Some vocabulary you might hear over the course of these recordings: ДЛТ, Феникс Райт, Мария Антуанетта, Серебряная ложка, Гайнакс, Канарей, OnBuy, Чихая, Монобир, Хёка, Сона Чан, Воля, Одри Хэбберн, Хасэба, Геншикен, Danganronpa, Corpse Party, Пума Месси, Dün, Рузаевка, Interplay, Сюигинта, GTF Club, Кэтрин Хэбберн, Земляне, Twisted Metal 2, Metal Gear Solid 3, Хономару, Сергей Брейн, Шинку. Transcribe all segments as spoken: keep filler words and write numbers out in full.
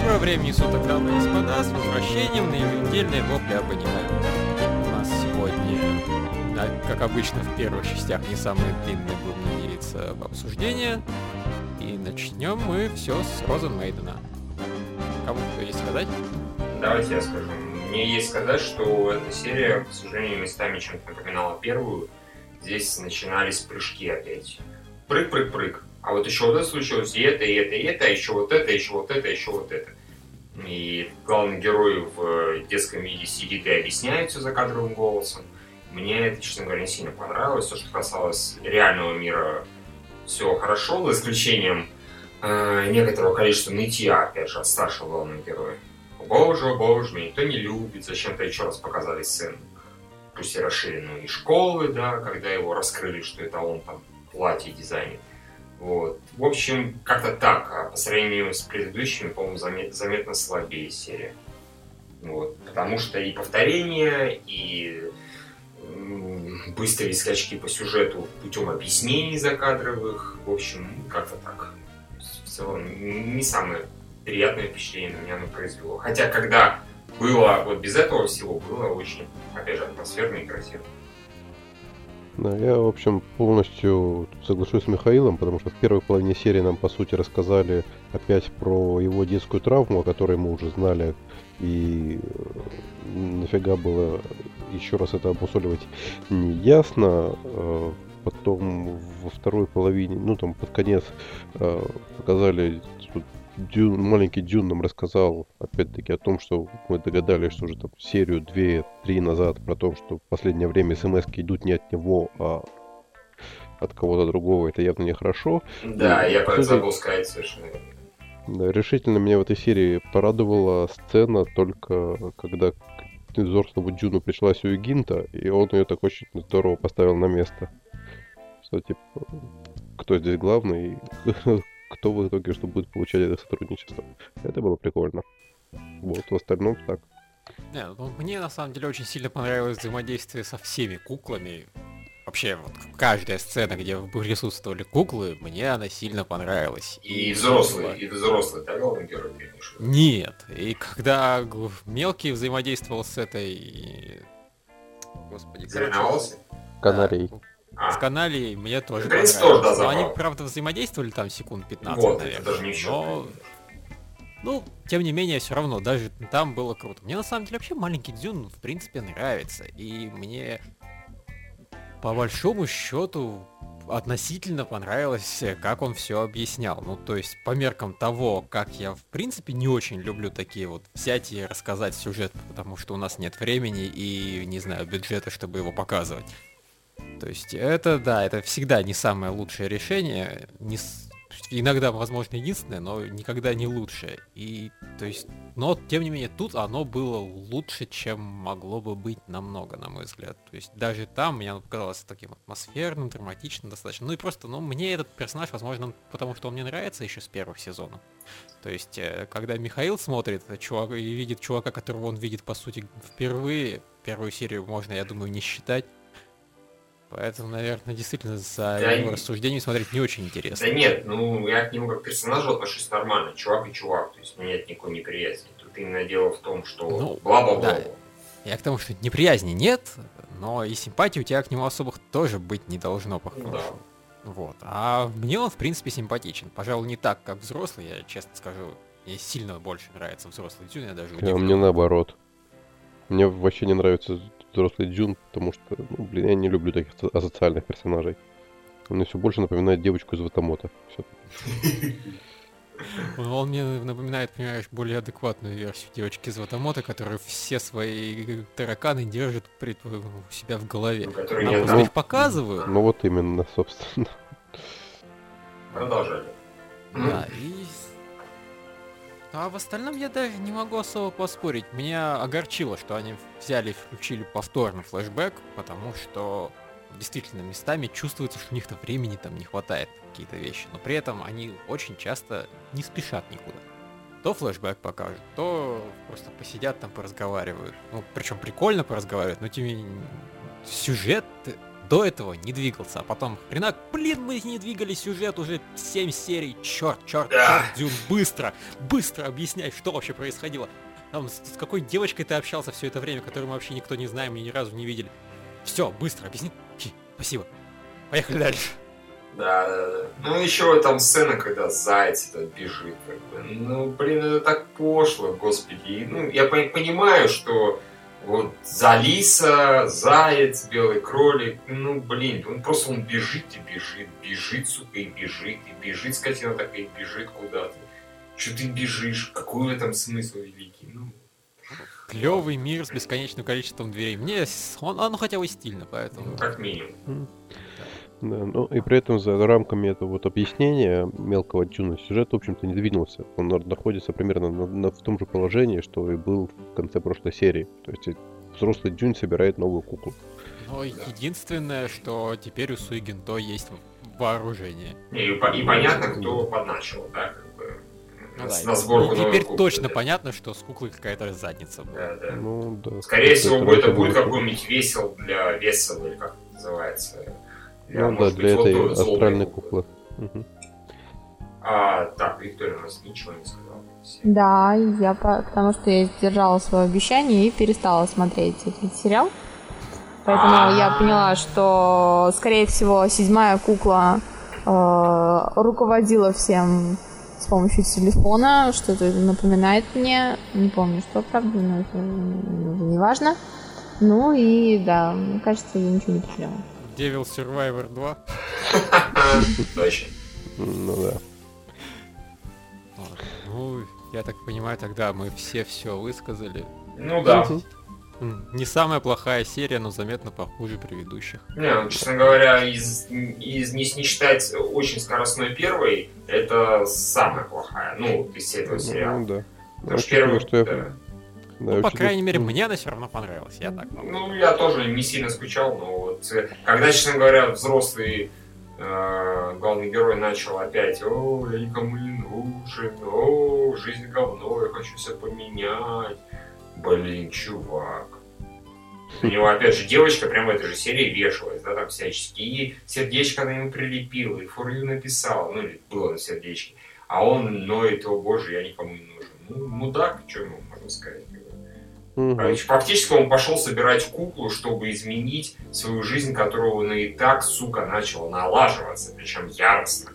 Доброго времени суток, дамы и господа, с возвращением на еженедельное вопля об аниме. У нас сегодня, да, как обычно, в первых частях не самые длинные будут наделиться в обсуждение. И начнем мы все с Rozen Maiden. Кому-то есть сказать? Давайте я скажу. Мне есть сказать, что эта серия, к сожалению, местами чем-то напоминала первую. Здесь начинались прыжки опять. Прыг-прыг-прыг. А вот еще вот это случилось, и это, и это, и это, а еще вот это, еще вот это, еще вот это. И главный герой в детском виде сидит и объясняет все за кадровым голосом. Мне это, честно говоря, не сильно понравилось. Все, что касалось реального мира, все хорошо, за исключением э, некоторого количества нытья, опять же, от старшего главного героя. Боже, боже, меня никто не любит, зачем-то еще раз показали сцену, пусть и расширенную, и школы, да, когда его раскрыли, что это он там платье дизайнит. Вот. В общем, как-то так, а по сравнению с предыдущими, по-моему, замет- заметно слабее серия. Вот. Потому что и повторения, и м- быстрые скачки по сюжету путем объяснений закадровых, в общем, как-то так. В целом, не самое приятное впечатление на меня оно произвело. Хотя, когда было вот без этого всего, было очень, опять же, атмосферно и красиво. Да, я, в общем, полностью соглашусь с Михаилом, потому что в первой половине серии нам, по сути, рассказали опять про его детскую травму, о которой мы уже знали, и нафига было еще раз это обусоливать неясно. Потом во второй половине, ну там под конец, показали, что Dün, маленький Dün нам рассказал, опять-таки, о том, что мы догадались, что уже там серию две-три назад, про то, что в последнее время смс-ки идут не от него, а от кого-то другого, это явно нехорошо. Да, и, я по забыл сказать совершенно. Да, решительно меня в этой серии порадовала сцена только когда к взрослому Дюну пришла Сюигинта, и он ее так очень здорово поставил на место. Что, типа, кто здесь главный? Кто в итоге, что будет получать это сотрудничество. Это было прикольно. Вот, в остальном так. Да, ну, мне на самом деле очень сильно понравилось взаимодействие со всеми куклами. Вообще, вот каждая сцена, где присутствовали куклы, мне она сильно понравилась. И, и взрослые, и взрослые, да, главный герой? Нет, и когда мелкий взаимодействовал с этой... Господи, короче... Канарей. А. С каналей мне тоже это понравилось. Но они, правда, взаимодействовали там секунд пятнадцать, вот, наверное. Даже ничего. Но... Ну, тем не менее, все равно, даже там было круто. Мне на самом деле вообще маленький Dün, в принципе, нравится. И мне, по большому счету, относительно понравилось, как он все объяснял. Ну, то есть, по меркам того, как я, в принципе, не очень люблю такие вот взять и рассказать сюжет, потому что у нас нет времени и, не знаю, бюджета, чтобы его показывать. То есть это, да, это всегда не самое лучшее решение, не, иногда, возможно, единственное, но никогда не лучшее. И, то есть, но, тем не менее, тут оно было лучше, чем могло бы быть намного, на мой взгляд. То есть даже там мне оно показалось таким атмосферным, драматичным достаточно. Ну и просто, ну, мне этот персонаж, возможно, потому что он мне нравится еще с первых сезонов. То есть, когда Михаил смотрит чувак, и видит чувака, которого он видит, по сути, впервые, первую серию можно, я думаю, не считать. Поэтому, наверное, действительно за да его рассуждением смотреть не очень интересно. Да нет, ну я к нему как к персонажу отношусь нормально, чувак и чувак, то есть у меня нет никакой неприязни. Тут именно дело в том, что ну, бла-бла-бла. Да. Я к тому, что неприязни нет, но и симпатии у тебя к нему особых тоже быть не должно, по-хорошему. Да. Вот. А мне он, в принципе, симпатичен. Пожалуй, не так, как взрослый, я честно скажу, мне сильно больше нравится взрослый Dün, я даже удивлен. А мне наоборот. Мне вообще не нравится... взрослый Dün, потому что, ну, блин, я не люблю таких асоциальных персонажей. Он мне все больше напоминает девочку из Ватамота. Он мне напоминает, понимаешь, более адекватную версию девочки из Ватамота, которая все свои тараканы держит у себя в голове. Нам просто их показывают. Ну вот именно, собственно. Продолжали. Да, и... А в остальном я даже не могу особо поспорить. Меня огорчило, что они взяли и включили повторно флешбэк, потому что действительно местами чувствуется, что у них-то времени там не хватает какие-то вещи. Но при этом они очень часто не спешат никуда. То флешбэк покажут, то просто посидят там, поразговаривают. Ну, причем прикольно поразговаривают, но тем не менее сюжет до этого не двигался, а потом хрена, блин, мы не двигали сюжет уже семь серий, черт, черт, черт, Dün, быстро, быстро объясняй, что вообще происходило. Там, с, с какой девочкой ты общался все это время, которую мы вообще никто не знаем и ни разу не видели. Все, быстро объясни. Фи, спасибо. Поехали дальше. Да, да, да. Ну еще там сцена, когда заяц бежит, как бы. Ну, блин, это так пошло, господи. Ну, я понимаю, что вот за лиса, заяц, белый кролик, ну, блин, он просто он бежит и бежит, бежит, сука, и бежит, и бежит, скотина такая, и бежит куда-то. Че ты бежишь? Какой в этом смысл великий? Ну, клевый мир с бесконечным количеством дверей. Мне он, он хотя бы стильно, поэтому. Ну, как минимум. Да, ну и при этом за рамками этого вот объяснения мелкого Dün сюжет, в общем-то, не двинулся. Он находится примерно на, на, в том же положении, что и был в конце прошлой серии. То есть взрослый Dün собирает новую куклу. Но да. Единственное, что теперь у Суигинто есть вооружение. И, и, и понятно, кто подначил, да, как бы. Ну, да, на сборку новой теперь куклы, точно да. Понятно, что с куклой какая-то задница была. Да, да. Ну, да, скорее всего, это, это будет какой-нибудь весел для весел, или как это называется. Я, ну да, для быть, этой астральной куклы. Угу. А, так, Виктория у нас ничего не сказала. Да, я потому что я сдержала свое обещание и перестала смотреть этот сериал. Поэтому А-а-а. я поняла, что, скорее всего, седьмая кукла э, руководила всем с помощью телефона. Что-то это напоминает мне. Не помню, что, правда, но это не важно. Ну и да, мне кажется, я ничего не потеряла. Devil Survivor два. Точно. Ну да. Ну, я так понимаю, тогда мы все все высказали. Ну да. Не самая плохая серия, но заметно похуже предыдущих. Не, ну, честно говоря, из, из не считать очень скоростной первой, это самая плохая. Ну, из этого сериала. Ну да. Потому что первый... Да, ну, по крайней мере, мне она все равно понравилась, я так могу. Ну, я тоже не сильно скучал, но вот... Когда, честно говоря, взрослый э, главный герой начал опять «О, я никому не нужен, о, жизнь говно, я хочу все поменять». Блин, чувак. У него, опять же, девочка прямо в этой же серии вешалась, да, там всячески. И сердечко она ему прилепила, и фурью написала, ну, или было на сердечке. А он ноет: «О, боже, я никому не нужен». Ну, мудак, что ему можно сказать. Угу. Фактически он пошел собирать куклу, чтобы изменить свою жизнь, которую она и так, сука, начала налаживаться, причем яростно.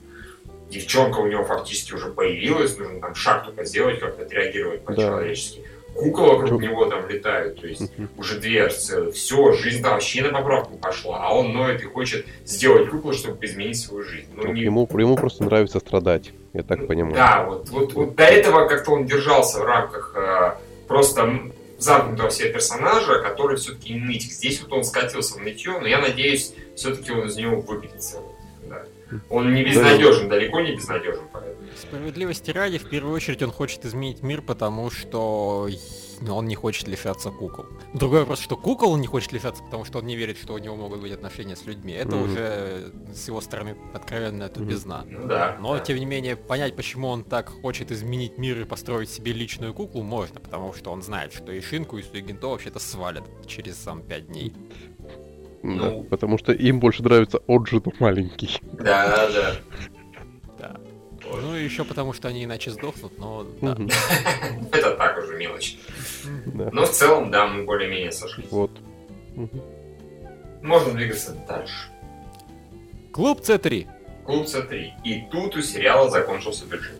Девчонка у него фактически уже появилась, нужно там шаг только сделать, как-то отреагировать по-человечески. Да. Кукла вокруг него там летают, то есть угу. уже дверцы, все, жизнь там вообще на поправку пошла, а он ноет и хочет сделать куклу, чтобы изменить свою жизнь. Ну, не... ему, ему просто нравится страдать, я так понимаю. Да, вот, вот, вот до этого как-то он держался в рамках э, просто... замкнутого все персонажа, который все-таки нытик. Здесь вот он скатился в нытье, но я надеюсь, все-таки он из него выкатится. Да. Он не безнадежен, да. Далеко не безнадежен. Поэтому. Справедливости ради, в первую очередь, он хочет изменить мир, потому что он не хочет лишаться кукол. Другой вопрос, что кукол он не хочет лишаться, потому что он не верит, что у него могут быть отношения с людьми. Это mm-hmm. уже с его стороны откровенная тупизна. Mm-hmm. Ну, да, но, да. тем не менее, понять, почему он так хочет изменить мир и построить себе личную куклу, можно, потому что он знает, что и Шинку, и Суигинто вообще-то свалят через сам пять дней. Да, ну... потому что им больше нравится Оджину маленький. Да, да, да. Ну и еще потому, что они иначе сдохнут, но да. Это так уже мелочь. Но в целом, да, мы более-менее сошлись. Вот. Можно двигаться дальше. Клуб С3. Клуб С3. И тут у сериала закончился бюджет.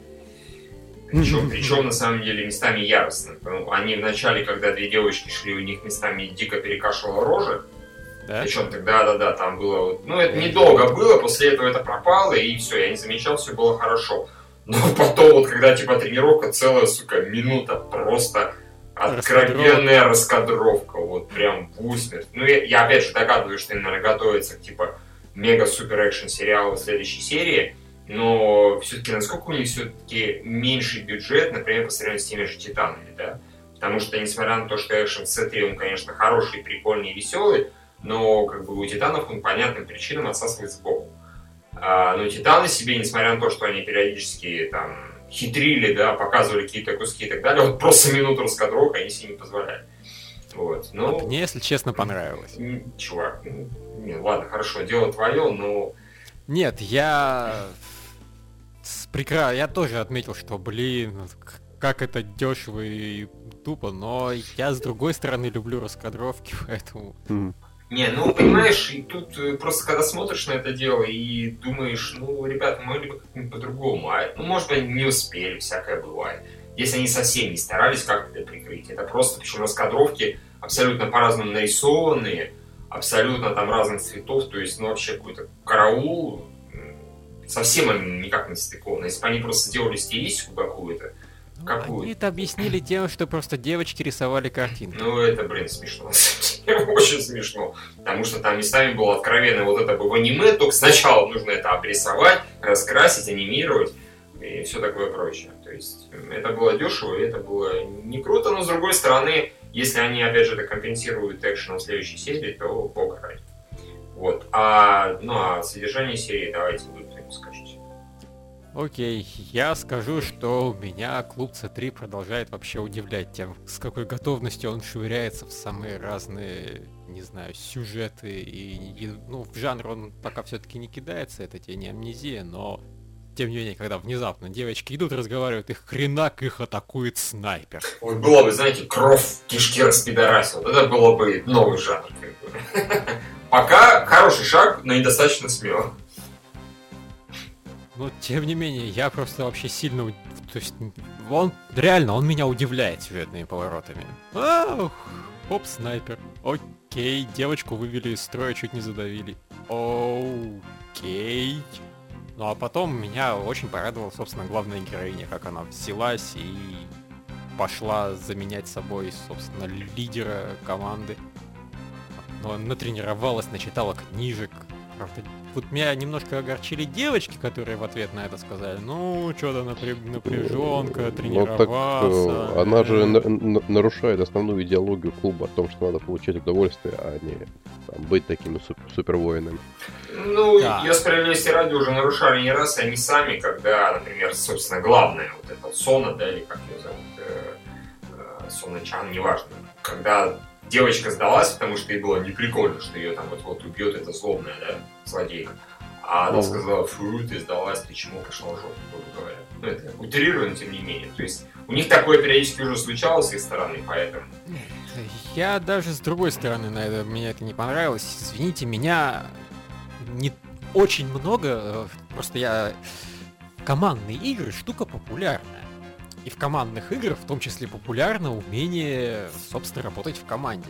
Причем, причем, на самом деле, местами яростно. Они вначале, когда две девочки шли, у них местами дико перекашивала рожа. Да? Причем тогда, да, да, там было, ну это недолго было, после этого это пропало, и все, я не замечал, все было хорошо. Но потом вот, когда типа тренировка, целая, сука, минута, просто откровенная раскадровка, вот прям в усмерть. Ну я, я опять же догадываюсь, что, наверное, готовится к типа мега-супер-экшн-сериалу в следующей серии, но все-таки насколько у них все-таки меньший бюджет, например, по сравнению с теми же «Титанами», да? Потому что, несмотря на то, что экшн С3, он, конечно, хороший, прикольный и веселый, но как бы у «Титанов» он по понятным причинам отсасывает сбоку. А, но «Титаны» себе, несмотря на то, что они периодически там хитрили, да, показывали какие-то куски и так далее, вот просто минуту раскадровок они себе не позволяют. Вот, но... вот, мне, если честно, понравилось. Чувак, ну, не, ладно, хорошо, дело твое, но... Нет, я... Прекра... Я тоже отметил, что, блин, как это дешево и тупо, но я, с другой стороны, люблю раскадровки, поэтому... Mm. Не, ну, понимаешь, и тут просто когда смотришь на это дело и думаешь, ну, ребята, мы либо как-нибудь по-другому, а, ну, может быть, они не успели, всякое бывает. Если они совсем не старались как-то это прикрыть, это просто, причем раскадровки абсолютно по-разному нарисованные, абсолютно там разных цветов, то есть, ну, вообще какой-то караул, совсем они никак не стыкованы. Если бы они просто делали стилистику какую-то, ну, какую-то... Они это объяснили тем, что просто девочки рисовали картинки. Ну, это, блин, смешно. Очень смешно, потому что там местами было откровенно вот это в аниме, только сначала нужно это обрисовать, раскрасить, анимировать и все такое прочее. То есть это было дешево, и это было не круто, но с другой стороны, если они опять же это компенсируют экшеном в следующей серии, то бог ради. Вот. А, ну а содержание серии давайте вы кто-нибудь скажете. Окей, я скажу, что меня клуб Си три продолжает вообще удивлять тем, с какой готовностью он швыряется в самые разные, не знаю, сюжеты и, и ну, в жанр он пока все-таки не кидается, это тебе не амнезия, но тем не менее, когда внезапно девочки идут, разговаривают, их хренак, их атакует снайпер. Ой, было бы, знаете, кровь кишки распидорасил, это было бы новый жанр. Пока хороший шаг, но недостаточно смело. Но, тем не менее, я просто вообще сильно... То есть, он... Реально, он меня удивляет сюжетными поворотами. Ау! Оп, снайпер. Окей, девочку вывели из строя, чуть не задавили. Окей. Ну, а потом меня очень порадовала, собственно, главная героиня, как она взялась и пошла заменять собой, собственно, лидера команды. Но натренировалась, начитала книжек. Правда, вот меня немножко огорчили девочки, которые в ответ на это сказали, ну, что-то напря... напряженка, тренироваться. Ну, так, она же на- на- нарушает основную идеологию клуба о том, что надо получать удовольствие, а не там, быть такими суп- супервоинами. Ну, да. Я справедливости ради уже нарушали не раз, они сами, когда, например, собственно, главная вот эта Сона, да, или как ее зовут, Сона Чан, неважно, когда... Девочка сдалась, потому что ей было неприкольно, что ее там вот-вот убьет, это злобная, да, злодейка. А она сказала, фу, ты сдалась, ты чему пошла в жопу, грубо говоря. Ну, это утрирую, но тем не менее. То есть у них такое периодически уже случалось с их стороны, поэтому... Я даже с другой стороны, наверное, мне это не понравилось. Извините, меня не очень много, просто я... Командные игры — штука популярная. И в командных играх, в том числе, популярно умение, собственно, работать в команде.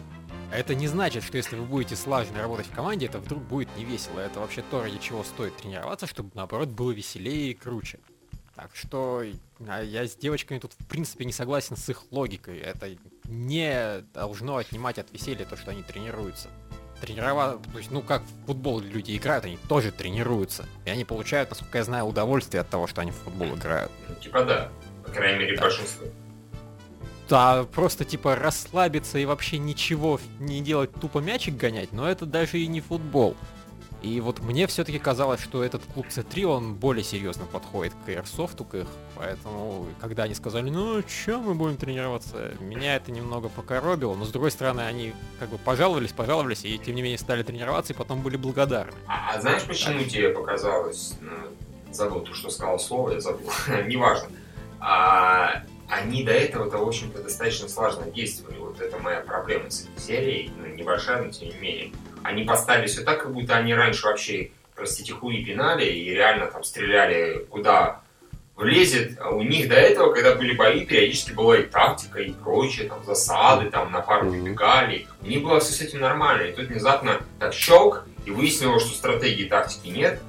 Это не значит, что если вы будете слаженно работать в команде, это вдруг будет не весело. Это вообще то, ради чего стоит тренироваться, чтобы, наоборот, было веселее и круче. Так что я с девочками тут, в принципе, не согласен с их логикой. Это не должно отнимать от веселья то, что они тренируются. Тренироваться, то есть, ну, как в футбол люди играют, они тоже тренируются. И они получают, насколько я знаю, удовольствие от того, что они в футбол играют. Типа да. По крайней мере, да. Большинство. Да, просто типа расслабиться и вообще ничего не делать, тупо мячик гонять, но это даже и не футбол. И вот мне все-таки казалось, что этот клуб Си три, он более серьезно подходит к Airsoft, к их, поэтому, когда они сказали, ну, че мы будем тренироваться, меня это немного покоробило, но, с другой стороны, они как бы пожаловались, пожаловались, и, тем не менее, стали тренироваться, и потом были благодарны. А, а знаешь, почему так. Тебе показалось, забыл то, что сказал слово, я забыл, неважно. А они до этого-то, в общем-то, достаточно слаженно действовали. Вот это моя проблема с этой серией, ну, небольшая, но тем не менее. Они поставили все так, как будто они раньше вообще, простите, хуи пинали и реально там стреляли, куда влезет. А у них до этого, когда были бои, периодически была и тактика, и прочее, там, засады, там, на пару выбегали. У них было все с этим нормально. И тут внезапно так щелк, и выяснилось, что стратегии и тактики нет.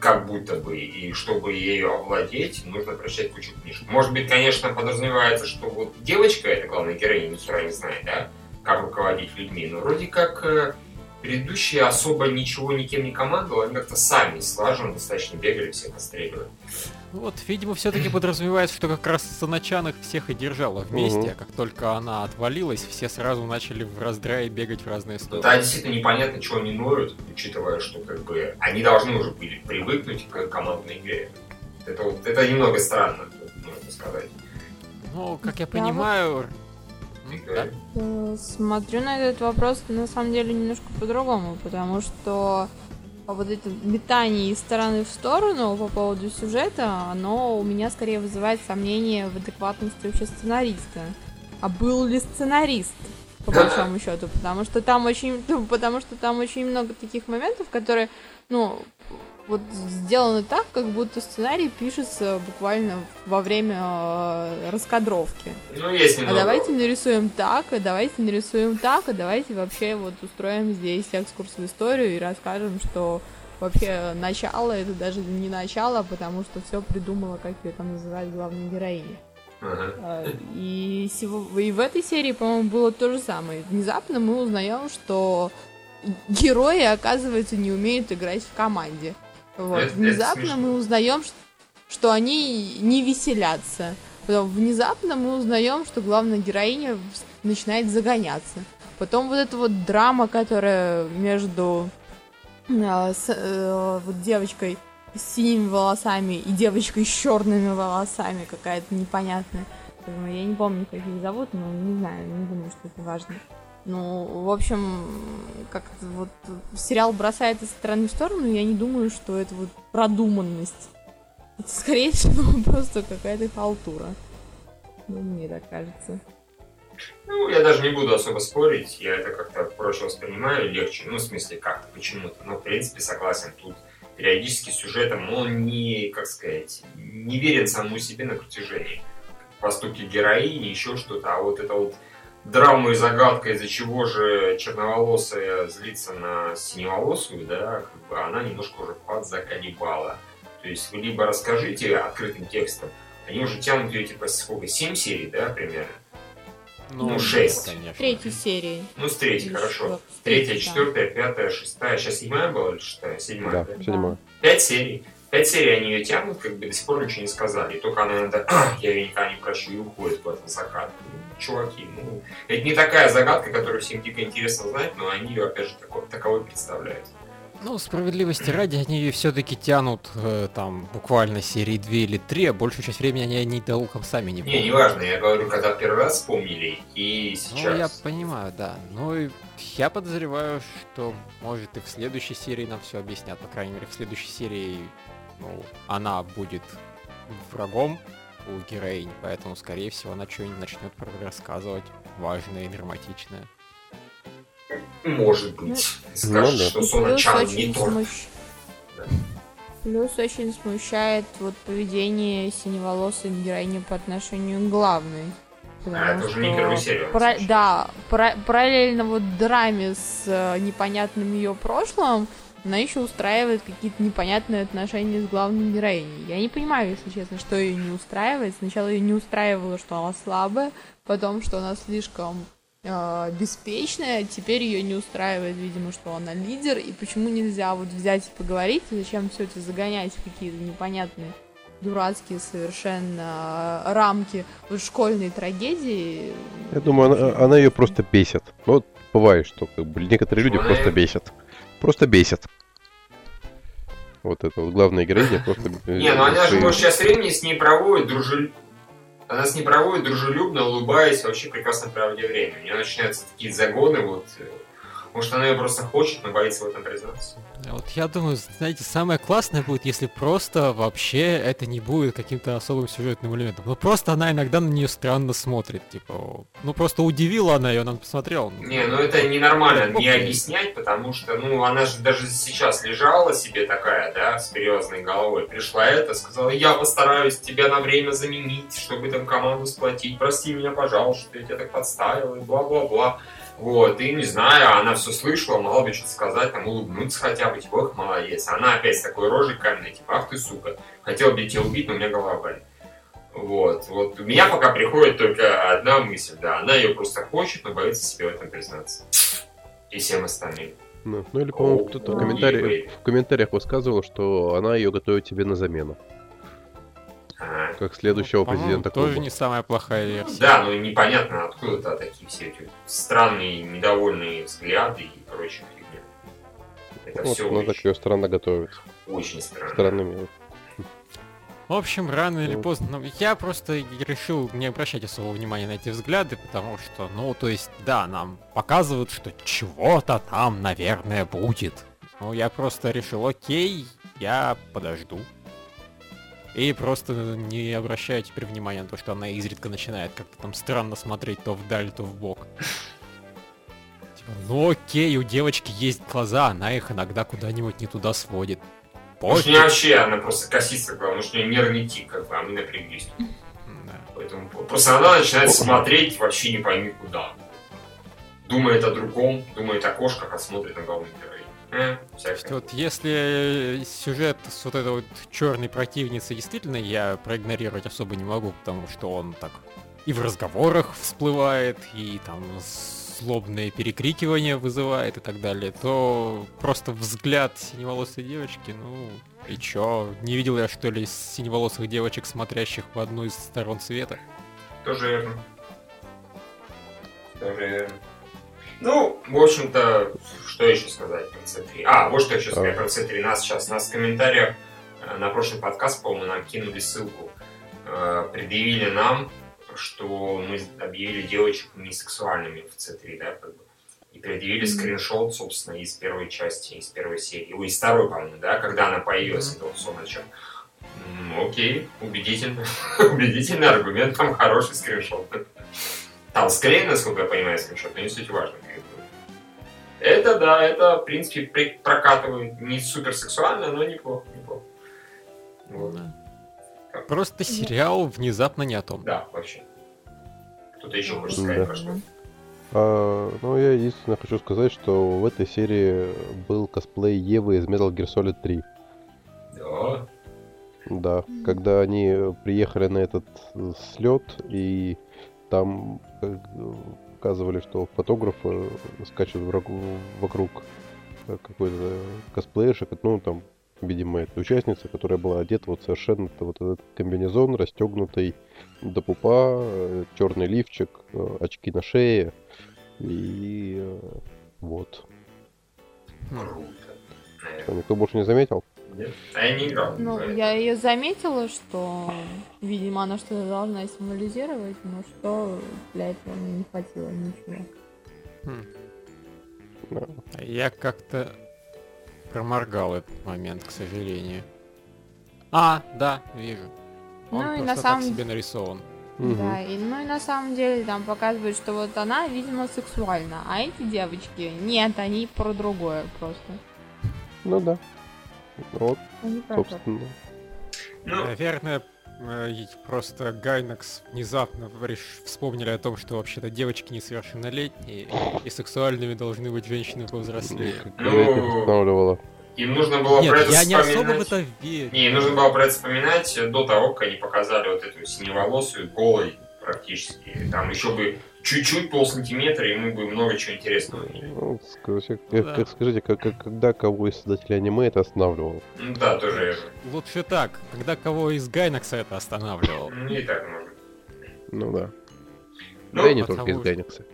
Как будто бы, и чтобы ею овладеть, нужно прочитать кучу книжек. Может быть, конечно, подразумевается, что вот девочка, это главная героиня, ни хера не знает, да, как руководить людьми, но вроде как э, предыдущие особо ничего никем не командовали, они как-то сами слаженно достаточно бегали, всех отстреливали. Вот, видимо, все-таки подразумевается, что как раз Сона Чан их всех и держала вместе, угу. А как только она отвалилась, все сразу начали в раздрае бегать в разные стороны. Да, действительно непонятно, чего они ноют, учитывая, что как бы они должны уже были привыкнуть к командной игре. Это, вот, это немного странно, можно сказать. Ну, как я понимаю, Да. Смотрю на этот вопрос на самом деле немножко по-другому, потому что вот это метание из стороны в сторону по поводу сюжета, оно у меня скорее вызывает сомнения в адекватности вообще сценариста. А был ли сценарист, по большому счету? Потому что там очень, потому что там очень много таких моментов, которые, ну, вот сделаны так, как будто сценарий пишется буквально во время э, раскадровки. Ну, есть немного. А давайте нарисуем так, а давайте нарисуем так, а давайте вообще вот устроим здесь экскурс в историю и расскажем, что вообще начало, это даже не начало, потому что все придумала, как ее там называют, главной героиней. Ага. И, и в этой серии, по-моему, было то же самое. Внезапно мы узнаем, что герои, оказывается, не умеют играть в команде. Вот. Это, внезапно это мы узнаем, что, что они не веселятся. Потом внезапно мы узнаем, что главная героиня начинает загоняться. Потом вот эта вот драма, которая между э, с, э, вот девочкой с синими волосами и девочкой с черными волосами, какая-то непонятная. Я не помню, как их зовут, но не знаю, не думаю, что это важно. Ну, в общем, как-то вот сериал бросает из стороны в сторону, и я не думаю, что это вот продуманность. Это, скорее всего, просто какая-то халтура. Ну, мне так кажется. Ну, я даже не буду особо спорить, я это как-то проще воспринимаю, легче. Ну, в смысле, как-то, почему-то. Но, в принципе, согласен, тут периодически сюжетом он не, как сказать, не верен самому себе на протяжении. Поступки героини, еще что-то, а вот это вот драма и загадка, из-за чего же черноволосая злится на синеволосую, да, как бы она немножко уже подзаколебала. То есть вы либо расскажите открытым текстом, они уже тянут ее, типа, сколько, семь серий, да, примерно? Ну, ну шесть. Конечно. Третьей серии. Ну, с третьей, или хорошо. Третья, четвертая, пятая, шестая. Сейчас седьмая была или шестая? Седьмая, да? да? Седьмая. Пять серий. Пять серий они ее тянут, как бы до сих пор ничего не сказали. И только она иногда, я ее никогда не прощу, и уходит куда-то на закат. Чуваки, ну, это не такая загадка, которую всем дико интересно знать, но они ее, опять же, таковой, таковой представляют. Ну, справедливости ради, они ее все-таки тянут, э, там, буквально серии две или три, а большую часть времени они, они толком сами не помнят. Не, неважно, я говорю, когда первый раз вспомнили, и сейчас. Ну, я понимаю, да. Ну, и я подозреваю, что, может, и в следующей серии нам все объяснят. По крайней мере, в следующей серии, ну, она будет врагом у героини, поэтому, скорее всего, она что-нибудь начнет рассказывать важное и драматичное. Может быть. Ну, скажет, ну, что Сона Чан не торт. Смущ... Да. Плюс очень смущает вот поведение синеволосой героини по отношению к главной. А, это уже не первую серию. Пара... Да, пара... параллельно вот драме с непонятным ее прошлым, она еще устраивает какие-то непонятные отношения с главной героиней. Я не понимаю, если честно, что ее не устраивает. Сначала ее не устраивало, что она слабая, потом, что она слишком э, беспечная, теперь ее не устраивает, видимо, что она лидер, и почему нельзя вот взять и поговорить, и зачем все это загонять в какие-то непонятные, дурацкие совершенно рамки вот школьной трагедии. Я думаю, она, она ее просто бесит. Вот бывает, что как бы, некоторые люди просто бесят. Просто бесит. Вот это вот главная героиня просто... Не, ну она же может сейчас времени с ней проводит дружелюбно. Она с ней проводит дружелюбно, улыбаясь, вообще прекрасно проводя время. У нее начинаются такие загоны, вот... Может, она ее просто хочет, но боится в этом признаться. Вот я думаю, знаете, самое классное будет, если просто вообще это не будет каким-то особым сюжетным элементом. Ну просто она иногда на нее странно смотрит, типа, ну просто удивила она ее, она посмотрела. Не, ну это ненормально не объяснять, потому что, ну, она же даже сейчас лежала себе такая, да, с серьезной головой. Пришла эта, сказала, я постараюсь тебя на время заменить, чтобы там команду сплотить, прости меня, пожалуйста, что я тебя так подставил, и бла-бла-бла. Вот, и не знаю, она все слышала, могла бы что-то сказать, там, улыбнуться хотя бы, типа, эх, молодец. Она опять с такой рожей каменной, типа, ах ты, сука, хотел бы тебя убить, но у меня голова болит. Вот, вот, у меня пока приходит только одна мысль, да, она ее просто хочет, но боится себе в этом признаться. И всем остальным. Ну, ну или, по-моему, кто-то в, комментари... в комментариях высказывал, что она ее готовит тебе на замену. Ага. Как следующего ну, президента клуба. Тоже не самая плохая версия. Да, но непонятно откуда-то такие все эти странные, недовольные взгляды и прочие фигня. Это вот, все очень... Ну так ее странно готовят. Очень странно. Странными. В общем, рано или поздно... Ну, я просто решил не обращать особого внимания на эти взгляды, потому что, ну, то есть, да, нам показывают, что чего-то там, наверное, будет. Ну, я просто решил, окей, я подожду. И просто не обращаю теперь внимания на то, что она изредка начинает как-то там странно смотреть то вдаль, то вбок. Типа, ну окей, у девочки есть глаза, она их иногда куда-нибудь не туда сводит. Может, не вообще, она просто косится к вам, потому что у нее нервный тик, как бы, а мы напряглись. Да. Поэтому просто она начинает смотреть вообще не пойми куда. Думает о другом, думает о кошках, а смотрит на голову героя. Что вот если сюжет с вот этой вот черной противницей действительно я проигнорировать особо не могу, потому что он так и в разговорах всплывает, и там злобные перекрикивания вызывает и так далее, то просто взгляд синеволосой девочки, ну и чё, не видел я что ли синеволосых девочек, смотрящих в одну из сторон света? Тоже верно. Тоже верно. Ну, в общем-то, что еще сказать про си три? А, вот что я еще сказать про си три. Нас сейчас, нас в комментариях на прошлый подкаст, по-моему, нам кинули ссылку. Э, предъявили нам, что мы объявили девочек несексуальными в си три, да, как бы. И предъявили скриншот, собственно, из первой части, из первой серии. Ой, из второй, по-моему, да, когда она появилась, это вот Сона Чан. Окей, убедительно. Убедительный аргумент, там хороший скриншот. Там склеен, насколько я понимаю, скриншот, но не суть важно. Это, да, это, в принципе, прокатывает не суперсексуально, но неплохо, неплохо. Вот. Просто сериал внезапно не о том. Да, вообще. Кто-то еще хочет сказать да. про что? А, ну, я единственное хочу сказать, что в этой серии был косплей Евы из Metal Gear Solid три. Да? Да, когда они приехали на этот слет и... Там показывали, что фотографы скачут вокруг какой-то косплеершек, ну там, видимо, это участница, которая была одета вот совершенно вот этот комбинезон, расстегнутый до пупа, черный лифчик, очки на шее и вот. Что, никто больше не заметил? Ну, я ее заметила, что, видимо, она что-то должна символизировать, но что, для этого мне не хватило ничего. Хм. Я как-то проморгал этот момент, к сожалению. А, да, вижу. Он ну, и на самом... так себе нарисован. Угу. Да, и, ну и на самом деле там показывают, что вот она, видимо, сексуальна, а эти девочки, нет, они про другое просто. Ну да. Вот, собственно. Ну, наверное, просто Гайнакс внезапно вспомнили о том, что вообще-то девочки несовершеннолетние, и сексуальными должны быть женщины повзрослее. Ну, им нужно было Нет, про это я вспоминать. Не особо в это верю. Не, им нужно было про это вспоминать до того, как они показали вот эту синеволосую, голой практически. Там еще бы чуть-чуть, полсантиметра, и мы бы много чего интересного видели. Ну, скажите, да. как, скажите как, как, когда кого из создателей аниме это останавливало? Ну, да, тоже это. Лучше так, когда кого из Гайнакса это останавливало. Не так можно. Ну да. Ну, да и не только из Гайнакса.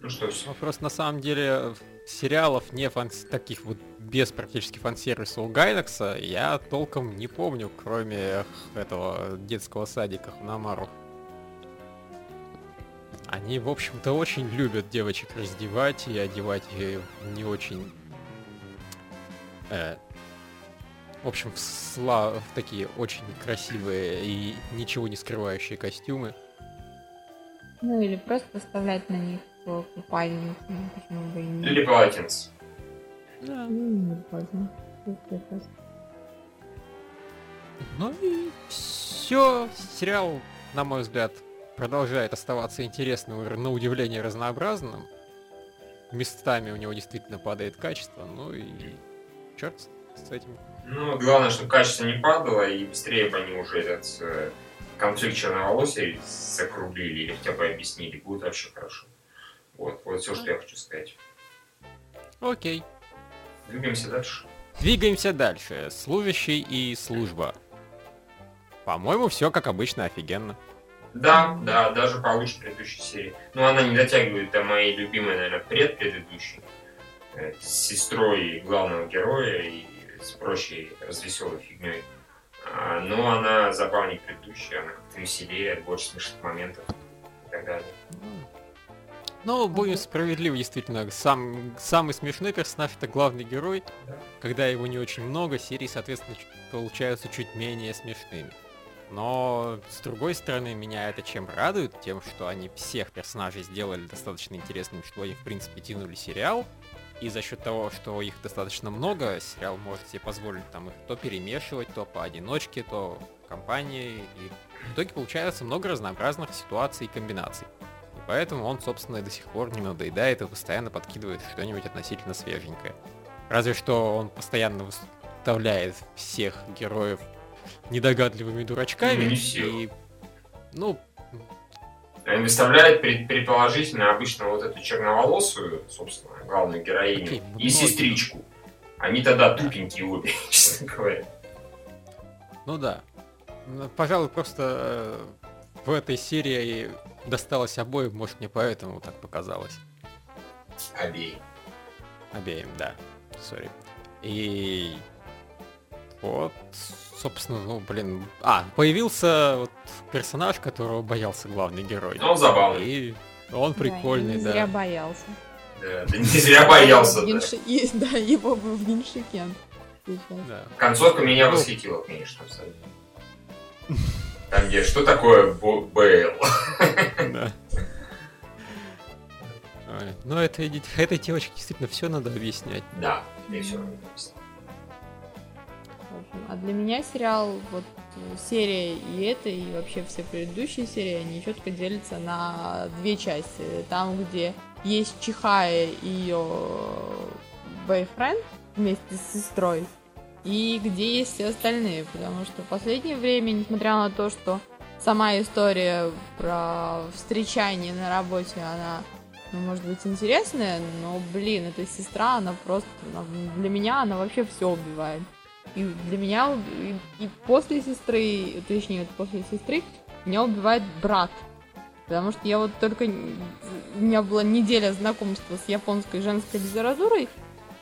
Ну что ж. Ну, просто на самом деле сериалов не фан... таких вот без практически фан-сервиса у Гайнакса я толком не помню, кроме этого детского садика Хономару. Они, в общем-то, очень любят девочек раздевать и одевать и не очень... Э, в общем, в, сла... в такие очень красивые и ничего не скрывающие костюмы. Ну или просто поставлять на них купальник, ну, почему бы и не... Или полотенце. Да. Ну, ну и все. Сериал, на мой взгляд, продолжает оставаться интересным, на удивление разнообразным. Местами у него действительно падает качество, ну и черт с этим. Ну, главное, чтобы качество не падало, и быстрее бы они уже этот конфликт черноволосия закруглили, или хотя бы объяснили, будет вообще хорошо. Вот, вот все, что я хочу сказать. Окей. Двигаемся дальше. Двигаемся дальше. Служащий и служба. По-моему, все как обычно, офигенно. Да, да, даже получше предыдущей серии. Но она не дотягивает до моей любимой, наверное, предпредыдущей. С сестрой главного героя и с прочей развеселой фигней. А, но она забавнее предыдущая, она как-то веселее, больше смешных моментов и так далее. Ну, будем справедливы, действительно. Сам, самый смешной персонаж — это главный герой. Да. Когда его не очень много, серии, соответственно, получаются чуть менее смешными. Но, с другой стороны, меня это чем радует? Тем, что они всех персонажей сделали достаточно интересными, что они, в принципе, тянули сериал. И за счет того, что их достаточно много, сериал может себе позволить там их то перемешивать, то поодиночке, то в компании. И в итоге получается много разнообразных ситуаций и комбинаций. И поэтому он, собственно, и до сих пор не надоедает и постоянно подкидывает что-нибудь относительно свеженькое. Разве что он постоянно выставляет всех героев недогадливыми дурачками. Не и, ну, выставляет предположительно обычно вот эту черноволосую, собственно, главную героиню, okay, и ну, сестричку. Они тогда тупенькие обе, честно говоря. Ну да. Пожалуй, просто в этой серии досталось обоим, может, мне поэтому так показалось. Обеим. Обеим, да. Сори. И вот, собственно, ну, блин... А, появился вот персонаж, которого боялся главный герой. Он забавный. И он прикольный, да. Не зря боялся. Да, да не зря боялся, да. Да, его был в Геншикен. Концовка меня восхитила, конечно, абсолютно. Там где, что такое Бейл? Да. Ну, этой девочке действительно все надо объяснять. Да, ей все надо объяснять. А для меня сериал, вот серия и эта, и вообще все предыдущие серии, они четко делятся на две части. Там, где есть Чихая и ее бойфренд вместе с сестрой, и где есть все остальные. Потому что в последнее время, несмотря на то, что сама история про встречание на работе, она, ну, может быть, интересная, но, блин, эта сестра, она просто, она, для меня она вообще все убивает. И для меня, и, и после сестры, точнее, после сестры, меня убивает брат. Потому что я вот только... У меня была неделя знакомства с японской женской литературой,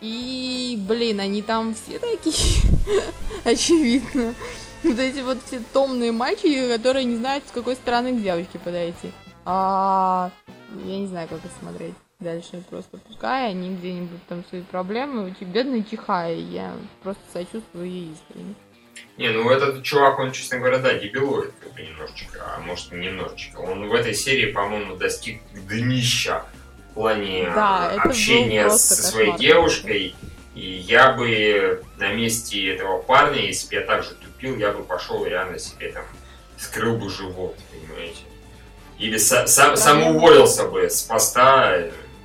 и, блин, они там все такие, очевидно. Вот эти вот все томные мальчики, которые не знают, с какой стороны к девочке подойти. А я не знаю, как это смотреть дальше, просто пускай они где-нибудь там свои проблемы, у тебя бедная Чихая, я просто сочувствую ей искренне. Не, ну этот чувак, он, честно говоря, да, дебилует как-то немножечко, а может и немножечко. Он в этой серии, по-моему, достиг днища в плане да, общения со своей кошмар, девушкой, да. И я бы на месте этого парня, если бы я так же тупил, я бы пошел реально себе там, скрыл бы живот, понимаете? Или со- сам, самоуволился бы с поста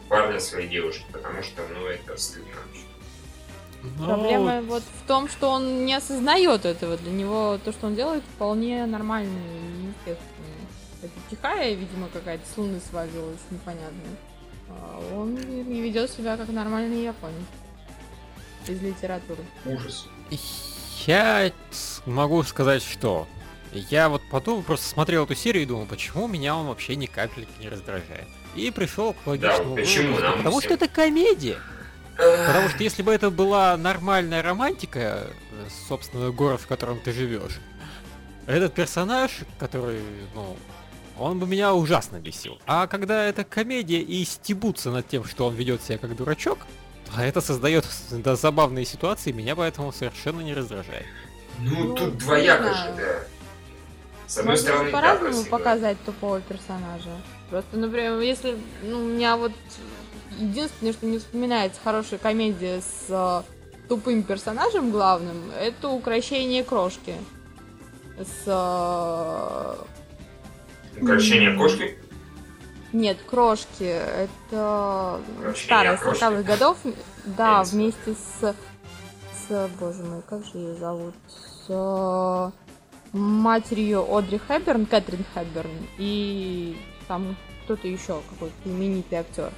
парня своей девушки, потому что, ну, это стыдно. Но... Проблема вот в том, что он не осознает этого. Для него то, что он делает, вполне нормально и естественно. Это Тихая, видимо, какая-то с луны свалилась, непонятная. А он ведет себя как нормальный японец из литературы. Ужас. Я могу сказать, что я вот потом просто смотрел эту серию и думал, почему меня он вообще ни капельки не раздражает. И пришел к логичному да, выводу, потому всем... что это комедия. Потому что если бы это была нормальная романтика, собственно, город, в котором ты живешь, этот персонаж, который, ну, он бы меня ужасно бесил. А когда это комедия и стебутся над тем, что он ведет себя как дурачок, а это создает да, забавные ситуации, меня поэтому совершенно не раздражает. Ну, ну тут двояко же, да. С одной Можно стороны, по-разному да, показать тупого персонажа. Просто, например, если ну, у меня вот единственное, что не вспоминается хорошая комедия с а, тупым персонажем главным, это «Укрощение крошки». С а... «Укрощение кошки»? Нет, «Крошки». Это старая, с сороковых годов. Да, вместе с... с... Боже мой, как же ее зовут? С... матерью Одри Хэбберн, Кэтрин Хэбберн, и там кто-то еще, какой-то именитый актер.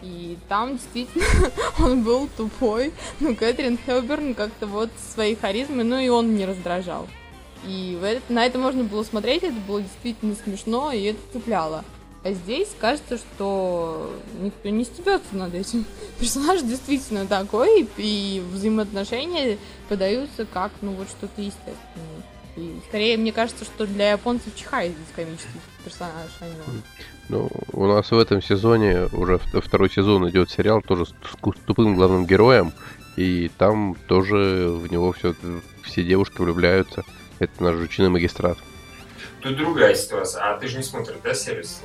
И там действительно он был тупой, но Кэтрин Хэбберн как-то вот своей харизмой, ну и он не раздражал. И на это можно было смотреть, это было действительно смешно, и это цепляло. А здесь кажется, что никто не стебется над этим. Персонаж действительно такой, и взаимоотношения подаются как, ну, вот что-то естественное. И скорее, мне кажется, что для японцев чихает здесь комический персонаж. Они... Ну, у нас в этом сезоне, уже второй сезон идет сериал, тоже с тупым главным героем, и там тоже в него все, все девушки влюбляются. Это наш жучиный магистрат. Тут другая ситуация. А ты же не смотришь, да, сервис?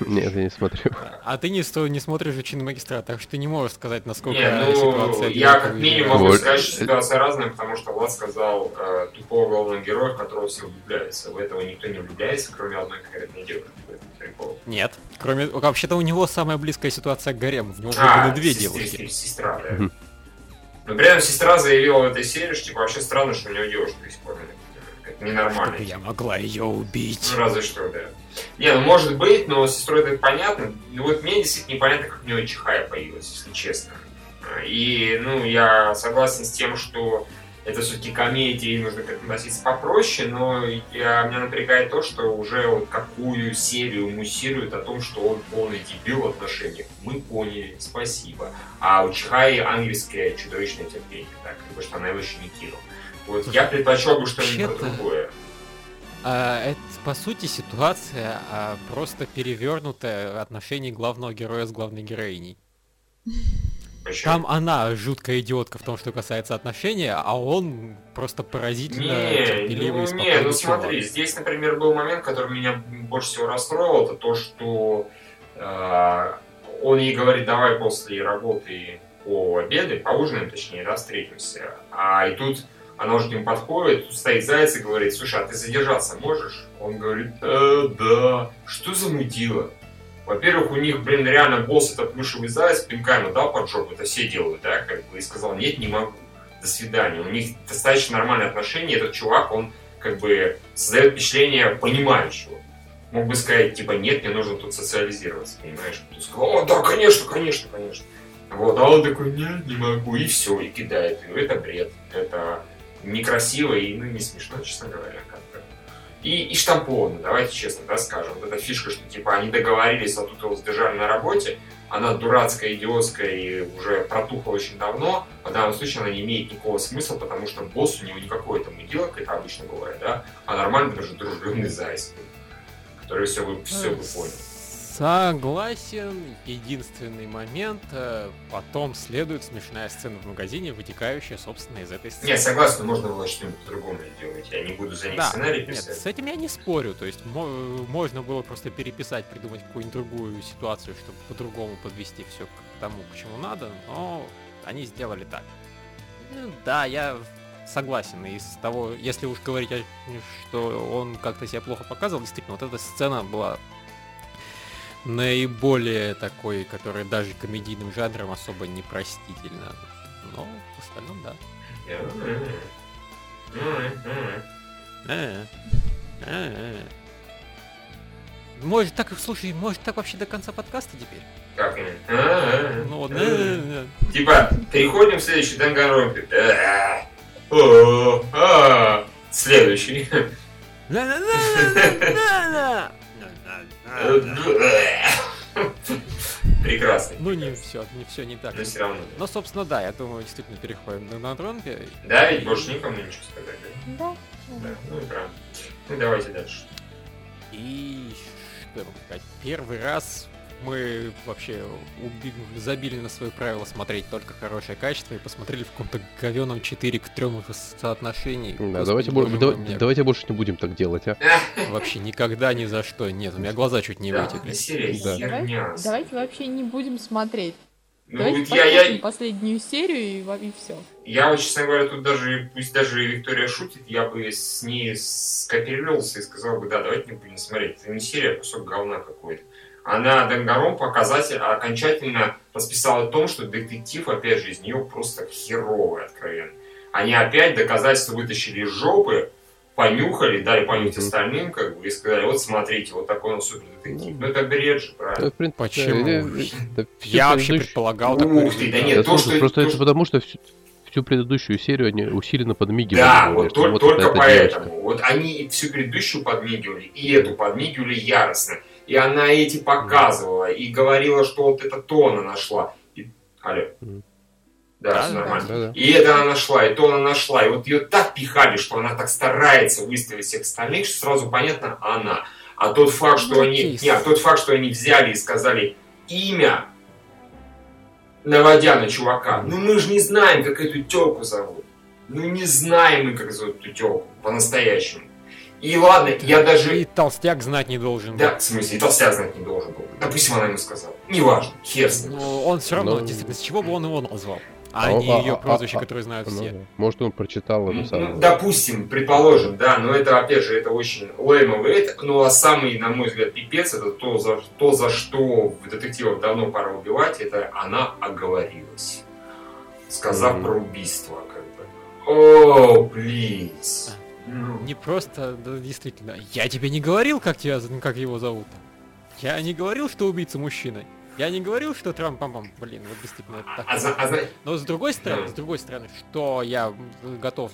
Нет, я не смотрю. А ты не, не смотришь «Жучиный магистрат», так что ты не можешь сказать, насколько не, ну, ситуация... Я как минимум могу вот. сказать, что ситуация разная, потому что Влад сказал э, тупого главного героя, в которого все влюбляются. В этого никто не влюбляется, кроме одной конкретной девушки. Нет, кроме... Вообще-то у него самая близкая ситуация к гарему. В него влюблены а, две сестр, девушки. Сестра, да. Mm-hmm. Но при этом сестра заявила в этой серии, что типа, вообще странно, что у него девушка исполнена. Ненормально. Чтобы я могла ее убить. Ну, разве что, да. Не, ну может быть, но с сестрой это понятно. Ну вот мне действительно непонятно, как у него чихая появилась, если честно. И, ну, я согласен с тем, что это все-таки комедия, и нужно к этому относиться попроще, но я, меня напрягает то, что уже вот какую серию муссируют о том, что он полный дебил в отношениях. Мы поняли, спасибо. А у Чихаи английское чудовищное терпение, так, потому что она его еще не кинула. Вот я предпочел бы что-нибудь другое. А, это, по сути, ситуация а, просто перевернутая отношение главного героя с главной героиней. Почему? Там она жуткая идиотка в том, что касается отношений, а он просто поразительно терпеливый и спокойный. Не, ну смотри, здесь, например, был момент, который меня больше всего расстроил, это то, что э, он ей говорит, давай после работы по обеду, поужинаем, точнее, да, встретимся. А и тут... Она уже к нему подходит, тут стоит заяц и говорит, слушай, а ты задержаться можешь? Он говорит, э, да, что за мудила? Во-первых, у них, блин, реально босс это плюшевый заяц, пинка ему дал под жопу, это все делают, да, как бы, и сказал, нет, не могу, до свидания. У них достаточно нормальные отношения, этот чувак, он, как бы, создает впечатление понимающего. Мог бы сказать, типа, нет, мне нужно тут социализироваться, понимаешь? Ты сказал, о, да, конечно, конечно, конечно. Вот, а он такой, нет, не могу, и все, и кидает. И это бред, это... некрасиво и, ну, не смешно, честно говоря, как-то. И, и штамповано, давайте честно, да, скажем. Вот эта фишка, что, типа, они договорились, а тут его задержали на работе, она дурацкая, идиотская и уже протухла очень давно, в данном случае она не имеет никакого смысла, потому что босс у него никакой там идея, как это обычно бывает, да, а нормально даже дружелюбный заяц, который все бы, все бы понял. Согласен. Единственный момент. Потом следует смешная сцена в магазине, вытекающая, собственно, из этой сцены. Нет, согласен, можно было что-нибудь по-другому делать. Я не буду за них да, сценарий писать. Нет, с этим я не спорю. То есть мо- можно было просто переписать, придумать какую-нибудь другую ситуацию, чтобы по-другому подвести все к тому, к чему надо. Но они сделали так. Да, я согласен. Из того, если уж говорить, что он как-то себя плохо показывал, действительно, вот эта сцена была... наиболее такой, который даже комедийным жанром особо непростительно. Но в остальном, да. Может так, слушай, может так вообще до конца подкаста теперь? Как? Ну, да. Типа, переходим в следующий Данганронпе. Следующий. Прекрасно. Ну не все, не все не так. Но все равно. Но собственно да, я думаю, действительно переходим на Данганронпе. Да, ведь больше никому ничего сказать. Да. Да. Ну и правда. Ну давайте дальше. И что я могу сказать? Первый раз мы вообще забили на свои правила смотреть только хорошее качество и посмотрели в каком-то говёном четыре к трём соотношении. Да, давайте, бо- давай, меня... давайте больше не будем так делать, а? Вообще никогда, ни за что. Нет, у меня глаза чуть не вытекли. Да, да. Давайте, давайте вообще не будем смотреть. Ну, давайте вот посмотрим я, я... последнюю серию и, и все. Я, честно говоря, тут даже, пусть даже Виктория шутит, я бы с ней скооперировался и сказал бы, да, давайте не будем смотреть. Это не серия, а кусок говна какой-то. Она Данганронпа показатель окончательно расписала в том, что детектив, опять же, из нее просто херовый, откровенно. Они опять доказательства вытащили из жопы, понюхали, дали понюхать остальным, как бы, и сказали, вот смотрите, вот такой он супердетектив. Ну это бред же, правильно? Да, почему? Я вообще предполагал такое. Ух ты, да нет, то, что... Просто это потому, что... Всю предыдущую серию они усиленно подмигивали. Да, вот только, вот только это, это поэтому. Девочка. Вот они всю предыдущую подмигивали, и эту подмигивали яростно. И она эти показывала, и говорила, что вот это то она нашла. И... Алло. Да, да, все нормально. Да, да. И это она нашла, и то она нашла. И вот ее так пихали, что она так старается выставить всех остальных, что сразу понятно, она. А тот факт, что они... Нет, тот факт, что они взяли и сказали имя, наводя на чувака. Ну мы же не знаем, как эту тёлку зовут. Ну не знаем мы, как зовут эту тёлку по-настоящему. И ладно, да, я даже... И толстяк знать не должен был. Да, в смысле, и толстяк знать не должен был. Допустим, она ему сказала. Неважно, хер с ним. Но он все равно, но... действительно, с чего бы он его назвал? А, а не а, ее прозвище, а, которое знают а, все. Ну, может, он прочитал это самое. Ну, допустим, предположим, да, но это, опять же, это очень леймовый это. Ну, а самый, на мой взгляд, пипец, это то, за, то, за что в детективах давно пора убивать, это она оговорилась, сказав mm-hmm. про убийство, как бы. О, близ. Не просто, да, действительно, я тебе не говорил, как тебя, как его зовут. Я не говорил, что убийца мужчина. Я не говорил, что трам-пам-пам, блин, вот действительно это так. А, а, а... Но с другой стороны, с другой стороны, что я готов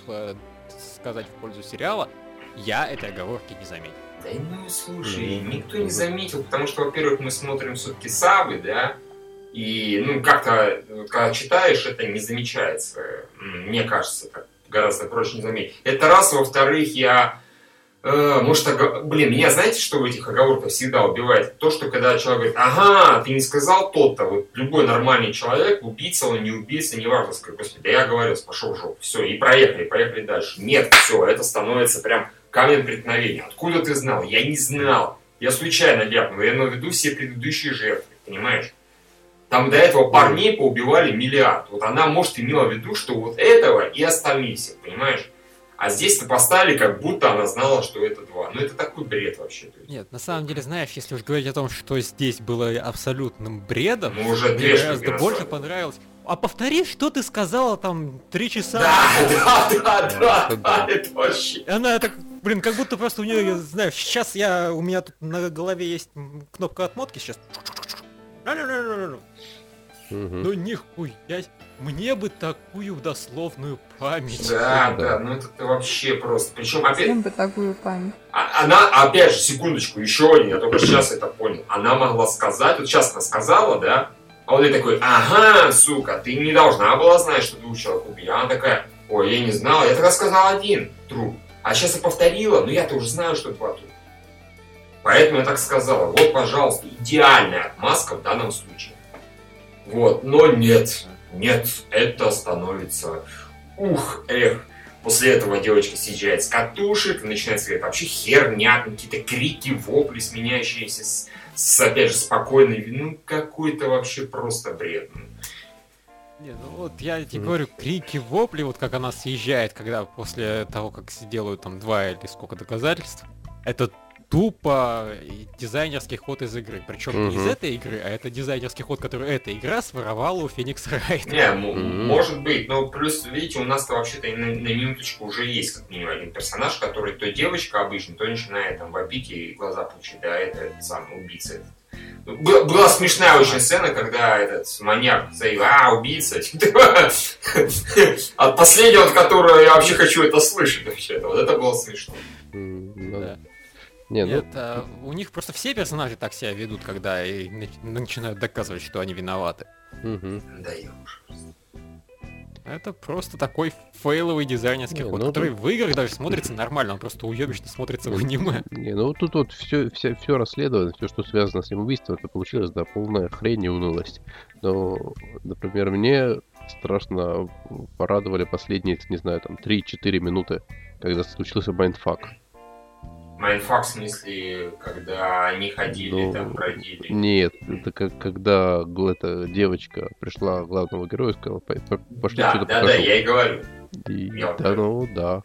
сказать в пользу сериала, я этой оговорки не заметил. Да ну слушай, никто не заметил, потому что, во-первых, мы смотрим все-таки сабы, да, и ну как-то, когда читаешь, это не замечается, мне кажется, так. Гораздо проще не заметить. Это раз, во-вторых, я... Э, может, огов... Блин, меня знаете, что в этих оговорках всегда убивает? То, что когда человек говорит, ага, ты не сказал тот-то, вот любой нормальный человек, убийца он, не убийца, не важно, скажи, господи, да я говорил, пошел в жопу, все, и проехали, поехали дальше. Нет, все, это становится прям камнем преткновения. Откуда ты знал? Я не знал. Я случайно ляпнул, я имею в виду все предыдущие жертвы, понимаешь? Там до этого парней поубивали миллиард. Вот она, может, имела в виду, что вот этого и остальные все, понимаешь? А здесь-то поставили, как будто она знала, что это два. Ну, это такой бред вообще. Нет, на самом деле, знаешь, если уж говорить о том, что здесь было абсолютным бредом, ну, уже мне гораздо больше понравилось. А повтори, что ты сказала там три часа. Да, да, да, да, это вообще. Она так, блин, как будто просто у нее, знаешь, сейчас я, у меня тут на голове есть кнопка отмотки сейчас. Ну uh-huh. нихуя, мне бы такую дословную память. Да, да, ну это вообще просто. Причем опять... Всем бы такую память. Она, опять же, секундочку, еще один, я только сейчас это понял. Она могла сказать, вот сейчас она сказала, да, а вот я такой, ага, сука, ты не должна была знать, что двух человек убили. Она такая, ой, я не знала, я тогда сказал один труп. А сейчас я повторила, но я-то уже знаю, что два трупа. Поэтому я так сказала, вот, пожалуйста, идеальная отмазка в данном случае. Вот, но нет, нет, это становится, ух, эх. После этого девочка съезжает с катушек, начинается какая-то вообще херня, какие-то крики, вопли, сменяющиеся с, с опять же, спокойной, ну, какой-то вообще просто бред. Не, ну вот я тебе mm. говорю, крики, вопли, вот как она съезжает, когда после того, как делают там два или сколько доказательств, это... тупо дизайнерский ход из игры. Причем uh-huh. не из этой игры, а это дизайнерский ход, который эта игра своровала у Феникс Райт. Не, м- может быть, но плюс, видите, у нас-то вообще-то на, на минуточку уже есть как минимум один персонаж, который то девочка обычно, то начинает там вопить и глаза пучить, да, это самый убийца. Была, была смешная очень сцена, когда этот маньяк заявил, а, убийца, от последнего, от которого я вообще хочу это слышать вообще-то. Вот это было смешно. Да. Не, ну... Это у них просто все персонажи так себя ведут, когда и начинают доказывать, что они виноваты. Угу. Да я уже. Это просто такой фейловый дизайнерский не, ход, ну, который тут... в играх даже смотрится нормально, он просто уебищно смотрится в аниме. Не, ну тут вот все, все, все расследовано, все, что связано с самоубийством, это получилось, да, полная хрень и унылость. Но, например, мне страшно порадовали последние, не знаю, там три-четыре минуты, когда случился майндфак. Майндфак, в смысле, когда они ходили, ну, там, бродили? Нет, это как, когда эта девочка пришла к главному герою и сказала, пошли да, сюда, да, покажу. Да, да, я и говорю. И... Я да, говорю. Ну, да.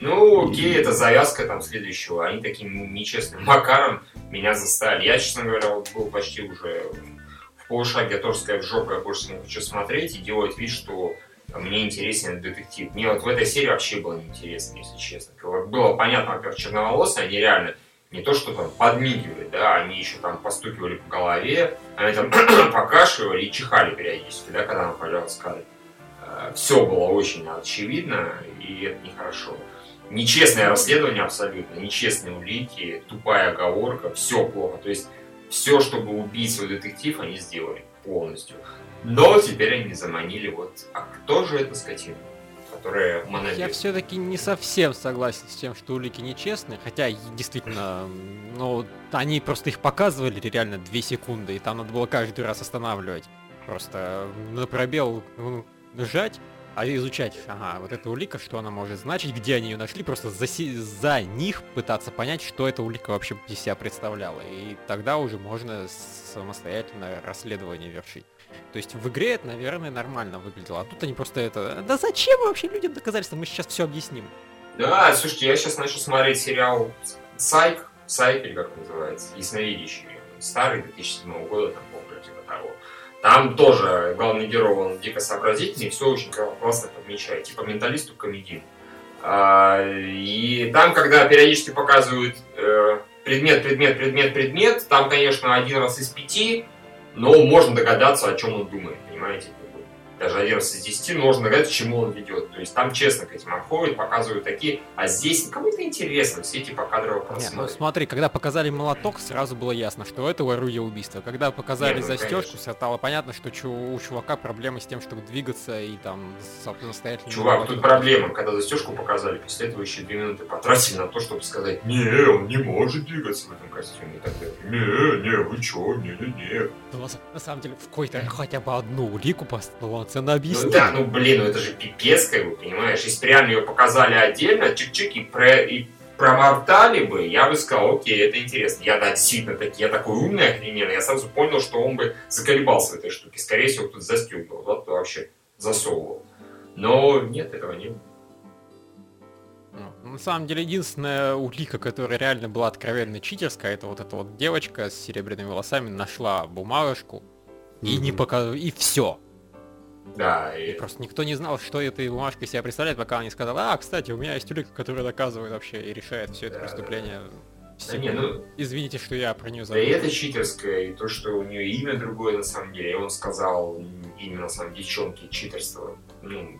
Ну, окей, и... это завязка там следующего. Они таким нечестным макаром меня заставили. Я, честно говоря, вот был почти уже в полушаге, я тоже сказать, в жопу, я больше не хочу смотреть и делать вид, что... Мне интересен детектив. Мне вот в этой серии вообще было неинтересно, если честно. Было понятно, во-первых, черноволосые, они реально не то что там подмигивали, да, они еще там постукивали по голове, они там покашивали и чихали периодически, да, когда она появлялась в кадре. Все было очень очевидно, и это нехорошо. Нечестное расследование абсолютно, нечестные улики, тупая оговорка, все плохо. То есть все, чтобы убить свой детектив, они сделали полностью. Но теперь они заманили вот... А кто же эта скотина, которая монобит? Я все-таки не совсем согласен с тем, что улики нечестные. Хотя, действительно, ну, они просто их показывали реально две секунды, и там надо было каждый раз останавливать. Просто на пробел жать, а изучать, ага, вот эта улика, что она может значить, где они ее нашли, просто за, си- за них пытаться понять, что эта улика вообще из себя представляла. И тогда уже можно самостоятельно расследование вершить. То есть в игре это, наверное, нормально выглядело. А тут они просто это... Да зачем вообще людям доказательства? Мы сейчас все объясним. Да, слушайте, я сейчас начал смотреть сериал «Сайк», «Сайк» или как называется, «Ясновидящий», старый, две тысячи седьмого года, там, по-моему, типа того. Там тоже главный герой, он дико сообразительный, все очень классно подмечает, типа менталисту комедийный. И там, когда периодически показывают предмет, предмет, предмет, предмет, там, конечно, один раз из пяти, но можно догадаться, о чем он думает, понимаете? Даже один раз из десяти можно догадаться, к чему он ведет. То есть там честно к этим обходят, показывают такие, а здесь кому-то интересно, все эти покадровые просмотры. Ну смотри, когда показали молоток, сразу было ясно, что это орудие убийства. Когда показали Нет, ну, застежку, конечно. Стало понятно, что у чувака проблемы с тем, чтобы двигаться и там самостоятельно... Чувак, тут проблема, когда застежку показали, после этого еще две минуты потратили на то, чтобы сказать: не, он не может двигаться в этом костюме. И так далее. Не, не, вы чё, не-не-не. Но, на самом деле, в какой-то хотя бы одну улику поставил. Цена объяснила. Ну да, ну блин, ну это же пипец, как бы, понимаешь, если прям ее показали отдельно, чик-чик, и, про, и промортали бы, я бы сказал, окей, это интересно. Я, да, действительно, так, я такой умный, охрененный, я сразу понял, что он бы заколебался в этой штуке, скорее всего, кто-то застегнул, да, кто вообще засовывал. Но нет, этого не было. На самом деле, единственная улика, которая реально была откровенно читерская, это вот эта вот девочка с серебряными волосами нашла бумажку и mm-hmm. не показала, и все. Да, и... и просто никто не знал, что этой бумажкой себя представляет, пока она не сказала: а, кстати, у меня есть улика, которая доказывает вообще и решает все это да, преступление. Да, не, ну... Извините, что я про нее забыл. Да и это читерское, и то, что у нее имя другое на самом деле, и он сказал имя на самом деле девчонки, читерство. Ну...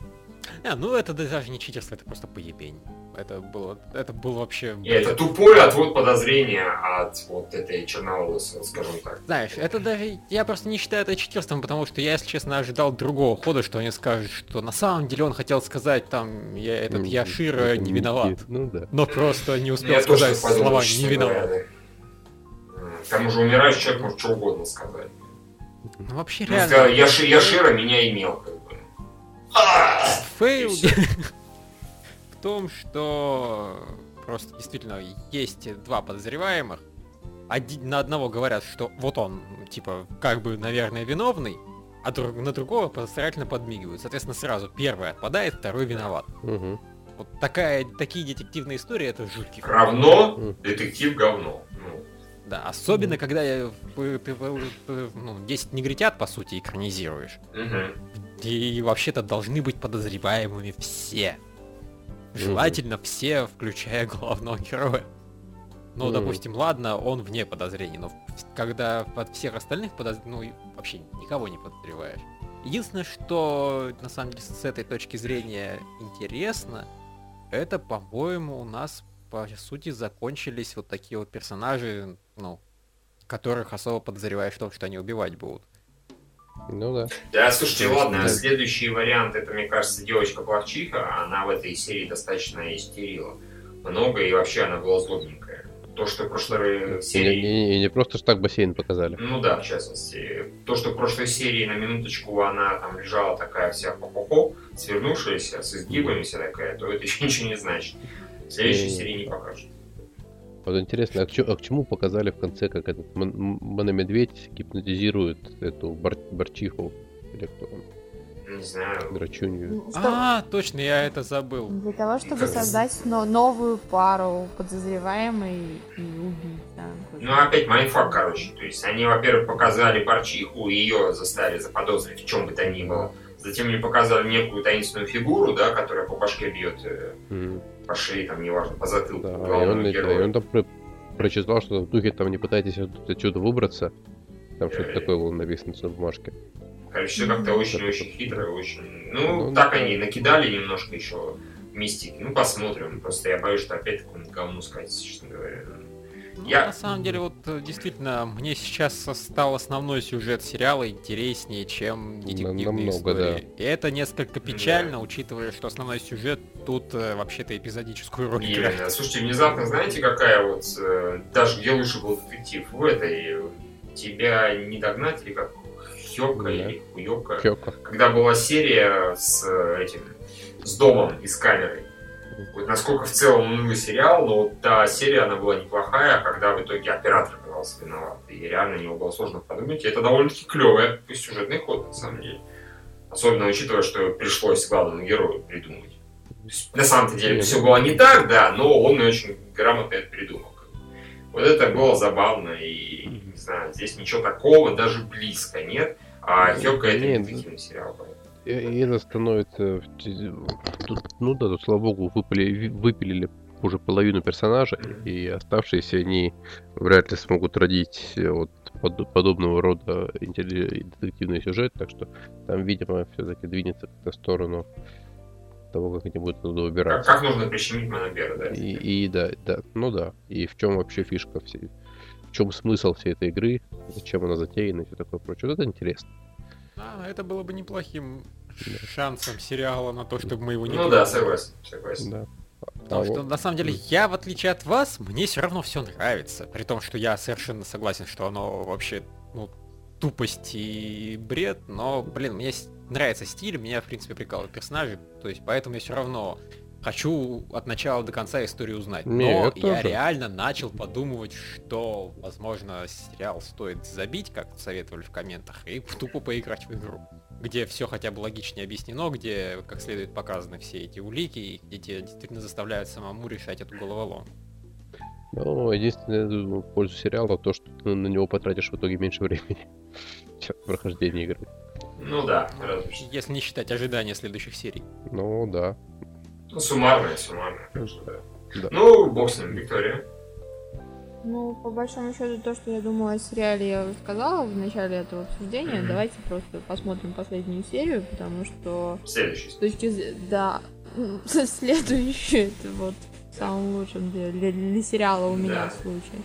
А, ну это даже не читерство, это просто поебень. Это было, это было вообще... И это тупой отвод подозрения от вот этой черноволосой, скажем так. Знаешь, это даже... Я просто не считаю это читерством, потому что я, если честно, ожидал другого хода, что они скажут, что на самом деле он хотел сказать, там, я, этот Яширо не виноват. Ну, да. Но просто не успел я сказать слова «не виноват». К тому же умираешь, человек может что угодно сказать. Ну, вообще реально... Сказал, Яши, Яширо меня имел, как бы. Фейл... В том, что просто действительно есть два подозреваемых. Один, на одного говорят, что вот он, типа, как бы, наверное, виновный, а друг, на другого подозрительно подмигивают. Соответственно, сразу первый отпадает, второй виноват. Угу. Вот такая, такие детективные истории, это жуткие. Равно факторы. Детектив говно. Ну. Да, особенно, когда я, ты, ну, десять негритят, по сути, экранизируешь. Угу. И вообще-то должны быть подозреваемыми все. Желательно mm-hmm. все, включая главного героя. Ну, mm-hmm. допустим, ладно, он вне подозрений, но когда под всех остальных подозр... ну, вообще никого не подозреваешь. Единственное, что, на самом деле, с этой точки зрения интересно, это, по-моему, у нас, по сути, закончились вот такие вот персонажи, ну, которых особо подозреваешь в том, что они убивать будут. Ну да. Да, слушайте, Конечно, ладно, да. Следующий вариант, это, мне кажется, девочка-плавчиха, она в этой серии достаточно истерила много, и вообще она была злобненькая. То, что в прошлой серии... Не, не, не просто ж так бассейн показали. Ну да, в частности. То, что в прошлой серии на минуточку она там лежала такая вся хо-хо-хо, свернувшаяся, с изгибами вся такая, то это еще ничего не значит. В следующей не, серии не покажут. Вот интересно, а к, чему, а к чему показали в конце, как этот мон- мономедведь гипнотизирует эту бар- барчиху? Или кто он? Не знаю. Драчунью. А, точно, я это забыл. Для того, чтобы создать но- новую пару подозреваемой и убить. Да, ну, опять майнфак, короче. То есть они, во-первых, показали барчиху, и ее заставили заподозрить в чем бы то ни было. Затем мне показали некую таинственную фигуру, да, которая по башке бьет, mm. по шее, там, неважно, по затылку, да, главному он, герою. Да, и он там про- прочитал, что в духе там не пытайтесь отсюда выбраться. Там yeah. что-то такое было написано на бумажке. Короче, все как-то очень-очень mm. хитро, очень... Ну, ну так да. Они накидали немножко еще мистики. Ну, посмотрим. Просто я боюсь, что опять такому говну скатится, честно говоря. Ну, я... на самом деле, вот действительно, мне сейчас стал основной сюжет сериала интереснее, чем детективные Намного, истории. Да. И это несколько печально, да. учитывая, что основной сюжет тут вообще-то эпизодическую роль играет. Слушайте, внезапно, знаете, какая вот, даже где лучше был детектив в этой, тебя не догнать, или как Хёка, да. или Хуёка, Хёка. Когда была серия с этим, с домом из камеры. Вот насколько в целом унылый сериал, но вот та серия, она была неплохая, когда в итоге оператор оказался виноват. И реально на него было сложно подумать. И это довольно-таки клёвый сюжетный ход, на самом деле. Особенно учитывая, что пришлось главному герою придумать. На самом-то деле все было не так, да, но он очень грамотно это придумал. Вот это было забавно, и, не знаю, здесь ничего такого даже близко нет. А Хёка — это детективный сериал, поэтому. И это становится... Ну да, тут, слава богу, выпили, выпилили уже половину персонажей, и оставшиеся они вряд ли смогут родить вот под, подобного рода детективный сюжет, так что там, видимо, все-таки двинется в сторону того, как они будут туда убираться. Как, как нужно прищемить Монобера, да? И, и да, да, ну да. И в чем вообще фишка всей, в чем смысл всей этой игры, зачем она затеяна и все такое прочее. Вот это интересно. А, это было бы неплохим шансом сериала на то, чтобы мы его не... Ну понимали. Да, согласен, согласен. Да. Потому а что, вот. на самом деле, я, в отличие от вас, мне все равно все нравится. При том, что я совершенно согласен, что оно вообще, ну, тупость и бред, но, блин, мне нравится стиль, меня, в принципе, прикалывают персонажи, то есть поэтому я все равно хочу от начала до конца историю узнать. Но я, я реально начал подумывать, что, возможно, сериал стоит забить, как советовали в комментах, и тупо поиграть в игру, где все хотя бы логичнее объяснено, где как следует показаны все эти улики, и где тебя действительно заставляют самому решать эту головоломку. Ну, единственное, я думаю, в пользу сериала то, что ты на него потратишь в итоге меньше времени в прохождении игры. Ну да, разве что. Если не считать ожидания следующих серий. Ну да. Ну, суммарная, суммарная, конечно, да. да. Ну, бог с ним, Виктория. Ну, по большому счету, то, что я думала о сериале, я сказала в начале этого обсуждения. Mm-hmm. Давайте просто посмотрим последнюю серию, потому что... Следующую. С точки зрения... Да, следующую, это вот в самом лучшем для, для сериала у меня да. случай.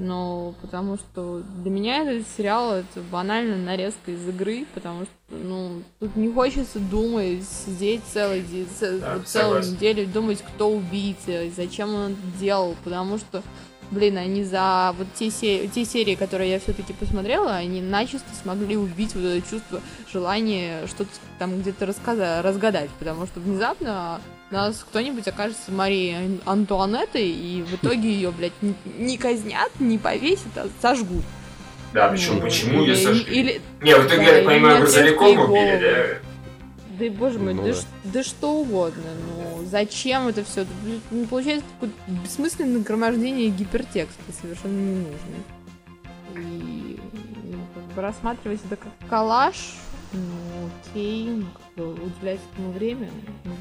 Но потому что для меня этот сериал — это банально нарезка из игры, потому что, ну, тут не хочется думать, сидеть целый день, да, целую неделю, думать, кто убийца и зачем он это делал, потому что, блин, они за вот те, се... те серии, которые я все-таки посмотрела, они начисто смогли убить вот это чувство, желание что-то там где-то рассказать, разгадать, потому что внезапно нас кто-нибудь окажется Марией Антуанеттой, и в итоге ее, блядь, не казнят, не повесят, а сожгут. Да, причем ну, почему ее сожгли? Или... Не, в итоге, да, я так понимаю, грузовиком убили, да? Да и боже мой, ну, да, да. Ш... да что угодно, ну зачем это все? Получается какое-то бессмысленное нагромождение гипертекста, совершенно ненужное. И ну, как бы рассматривать это как коллаж, ну окей, как бы уделять этому время, не знаю.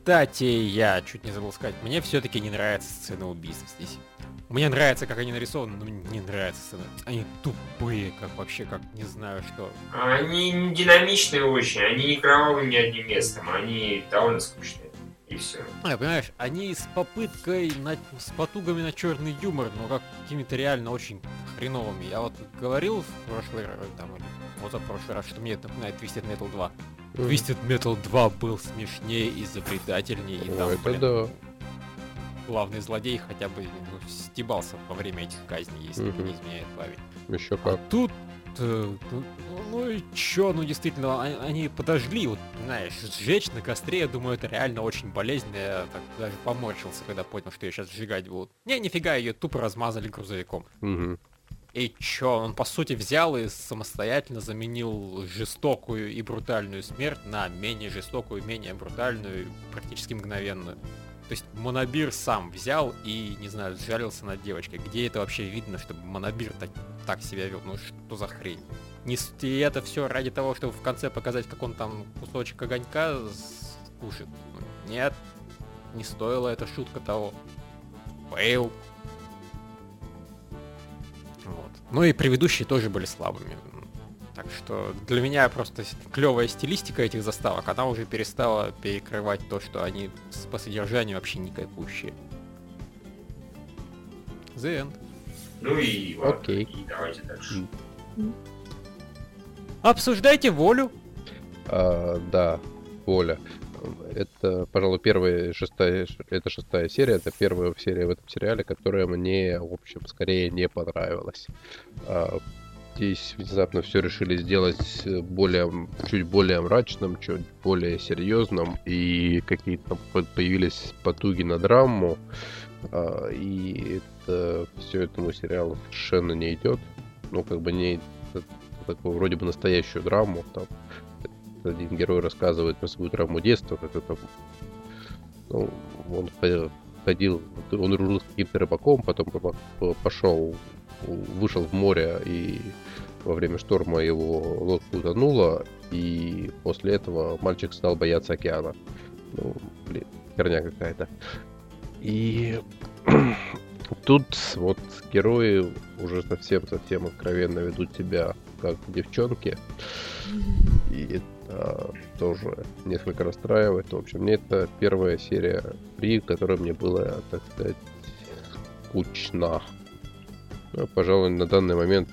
Кстати, я чуть не забыл сказать, мне все-таки не нравится сцена убийств здесь. Мне нравится, как они нарисованы, но мне не нравится сцена. Они тупые, как вообще, как не знаю что. Они не динамичные очень, они не кровавые ни одним местом, они довольно скучные. И все. А, понимаешь, они с попыткой, на... с потугами на черный юмор, но как какими-то реально очень хреновыми. Я вот говорил в прошлый раз, там, вот в прошлый раз, что мне это напоминает Twisted Metal два. Twisted Metal два был смешнее, изобретательнее, и там, Ой, блин, да. главный злодей хотя бы ну, стебался во время этих казней, если угу. не изменяет память. Еще как. А тут, ну, ну и чё, ну действительно, они подожгли, вот, знаешь, сжечь на костре, я думаю, это реально очень болезненно, я так даже поморщился, когда понял, что ее сейчас сжигать будут. Не, нифига, ее тупо размазали грузовиком. Угу. И чё, он по сути взял и самостоятельно заменил жестокую и брутальную смерть на менее жестокую, менее брутальную, практически мгновенную. То есть Монобир сам взял и, не знаю, сжалился над девочкой. Где это вообще видно, чтобы Монобир так, так себя вел? Ну что за хрень? Не, и это все ради того, чтобы в конце показать, как он там кусочек огонька скушает. Нет, не стоила эта шутка того. Фейл. Вот. Ну и предыдущие тоже были слабыми. Так что для меня просто клевая стилистика этих заставок, она уже перестала перекрывать то, что они по содержанию вообще никакущие. The End. Ну и ладно, okay. И давайте дальше. Mm. Обсуждайте волю. А, да, воля. Это, пожалуй, первая шестая, это шестая серия, это первая серия в этом сериале, которая мне, в общем, скорее не понравилась. А, здесь внезапно все решили сделать более, чуть более мрачным, чуть более серьезным, и какие-то появились потуги на драму, а, и это все этому сериалу совершенно не идет. Ну, как бы не такую вроде бы настоящую драму, там один герой рассказывает про свою травму детства, как это, ну, он ходил, он рулил с каким-то рыбаком, потом пошел, вышел в море, и во время шторма его лодка утонула, и после этого мальчик стал бояться океана. Ну, блин, херня какая-то. И тут вот герои уже совсем-совсем откровенно ведут себя как девчонки, и это тоже несколько расстраивает. В общем, мне это первая серия, при которой мне было, так сказать, скучно. Ну, пожалуй, на данный момент,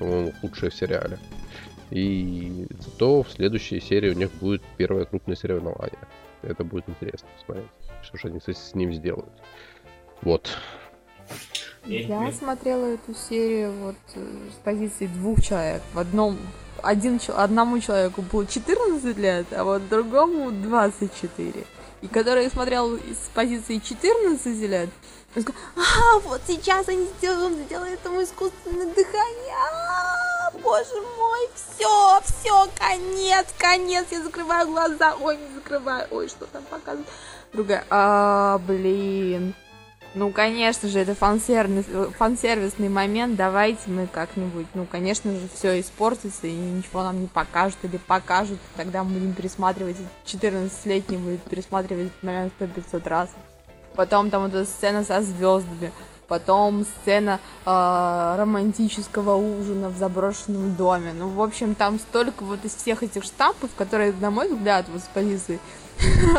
по-моему, худшая в сериале. И зато в следующей серии у них будет первое крупное соревнование. Это будет интересно посмотреть, что же они с ним сделают. Вот. Я смотрела эту серию вот с позиции двух человек. В одном один, одному человеку было четырнадцать лет, а вот другому двадцать четыре. И который смотрел с позиции четырнадцати лет, он сказал: а, вот сейчас они сделают, сделают ему искусственное дыхание. А, боже мой, все, все, конец, конец, я закрываю глаза, ой, не закрываю, ой, что там показывают. Другая: а, блин. Ну, конечно же, это фансервис, фансервисный момент, давайте мы как-нибудь, ну, конечно же, все испортится, и ничего нам не покажут, или покажут, тогда мы будем пересматривать, четырнадцатилетний будет пересматривать этот момент сто пятьсот раз. Потом там вот эта сцена со звездами, потом сцена э, романтического ужина в заброшенном доме. Ну, в общем, там столько вот из всех этих штампов, которые, на мой взгляд, вот с позиции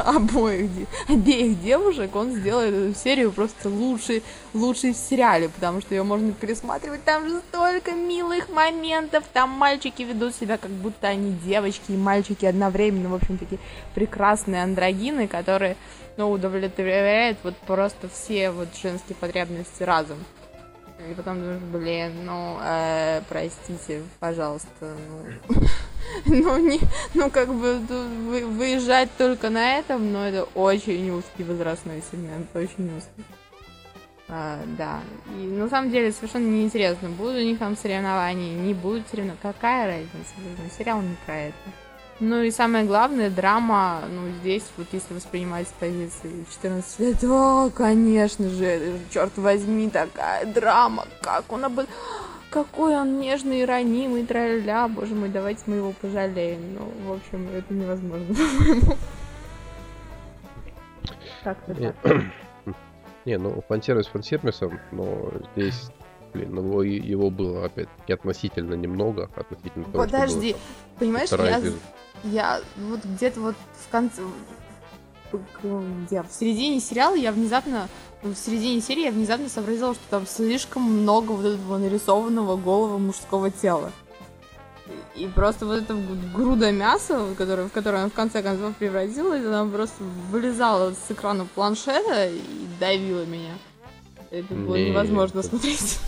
обоих, обеих девушек, он сделает эту серию просто лучшей, лучшей в сериале, потому что ее можно пересматривать, там же столько милых моментов, там мальчики ведут себя, как будто они девочки и мальчики одновременно, в общем, такие прекрасные андрогины, которые, ну, удовлетворяют вот просто все вот женские потребности разом. И потом думаешь: блин, ну, э, простите, пожалуйста, ну... Ну, не, ну, как бы вы, выезжать только на этом, но это очень узкий возрастной сегмент, очень узкий. А, да, и на самом деле совершенно неинтересно, будут у них там соревнования, не будут соревнования, какая разница, сериал не про это. Ну и самое главное, драма, ну, здесь вот если воспринимать с позиции четырнадцати лет, о, конечно же, черт возьми, такая драма, как он об... Какой он нежный и ранимый, траля, боже мой, давайте мы его пожалеем. Ну, в общем, это невозможно, по-моему. Как-то так. Не, ну, фан-сервис фан-сервисом, но здесь, блин, его, его было, опять-таки, относительно немного, относительно того, подожди, что было, понимаешь, я, я вот где-то вот в конце... Я в середине сериала я внезапно в середине серии я внезапно сообразила, что там слишком много вот этого нарисованного голого мужского тела. И просто вот эта груда мяса, которая, в которую она в конце концов превратилась, она просто вылезала с экрана планшета и давила меня. Это было не, невозможно это... смотреть.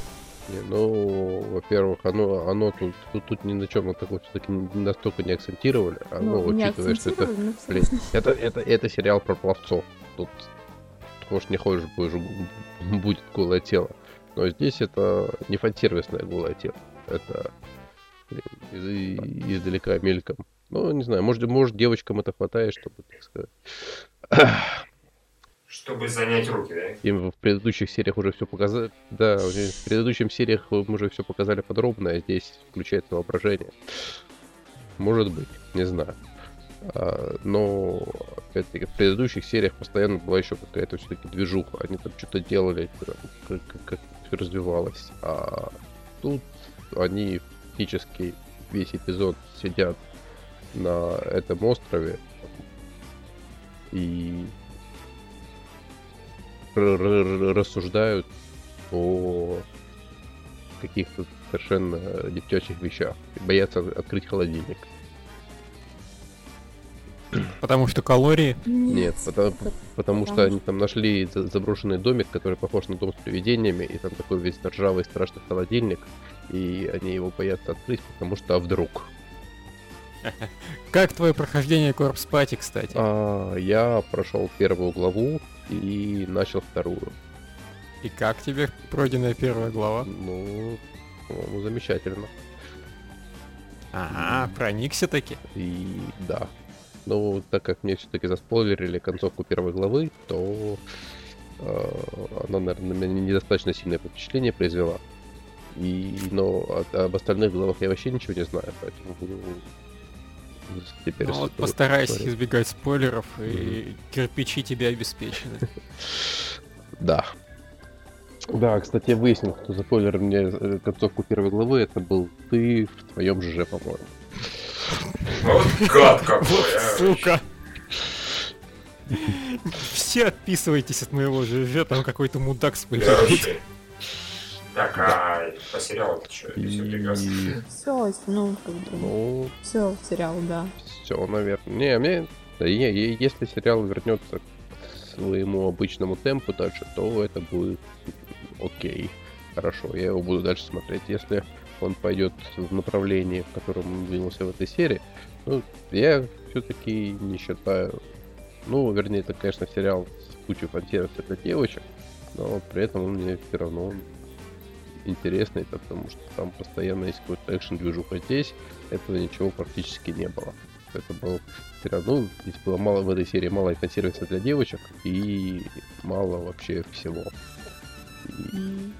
Не, ну, во-первых, оно, оно тут, тут, тут ни на чем вот такое все-таки настолько не акцентировали, оно, ну, учитывая, что это, блин, это, это, это сериал про пловцов. Тут хочешь не хочешь, будешь, будет голое тело. Но здесь это не фансервисное голое тело, это, блин, из, издалека мельком. Ну, не знаю, может, может девочкам это хватает, чтобы, так сказать... Чтобы занять руки, да? Им в предыдущих сериях уже все показали. Да, в предыдущих сериях мы уже все показали подробно, а здесь включается воображение. Может быть, не знаю. А, но, опять-таки, в предыдущих сериях постоянно была еще какая-то все-таки движуха. Они там что-то делали, как, как, как все развивалось. А тут они фактически весь эпизод сидят на этом острове и рассуждают о каких-то совершенно девчачьих вещах. Боятся открыть холодильник. Потому что калории? Нет, потому, потому, потому что они там нашли заброшенный домик, который похож на дом с привидениями, и там такой весь ржавый страшный холодильник, и они его боятся открыть, потому что а вдруг. Как твое прохождение Corpse Party, кстати? А, я прошел первую главу и начал вторую. И как тебе пройденная первая глава? Ну, по-моему, замечательно. Ага, проникся таки? И да. Ну, так как мне все-таки заспойлерили концовку первой главы, то э, она, наверное, на меня недостаточно сильное впечатление произвела. И, но от, об остальных главах я вообще ничего не знаю, поэтому буду теперь... Ну, вот постарайся спойлер. избегать спойлеров, mm-hmm. и кирпичи тебе обеспечены. Да. Да, кстати, я выяснил, что за спойлер мне концовку первой главы, это был ты в твоем ЖЖ, по-моему. Вот гад какой! Вот, сука! Все отписывайтесь от моего ЖЖ, там какой-то мудак спойлерит. Так, а по сериалу-то что? Все прекрасно. Все, ну, как бы... Все, сериал, да. Все, наверное. Не, мне... Да, не, если сериал вернется к своему обычному темпу дальше, то это будет окей. Хорошо, я его буду дальше смотреть. Если... он пойдет в направлении, в котором он двинулся в этой серии. Ну, я все-таки не считаю... Ну, вернее, это, конечно, сериал с кучей фан-сервиса для девочек, но при этом он мне все равно интересный, потому что там постоянно есть какой-то экшн-движуха. Здесь этого ничего практически не было. Это был сериал... Ну, здесь было мало в этой серии, мало фан-сервиса для девочек и мало вообще всего. И...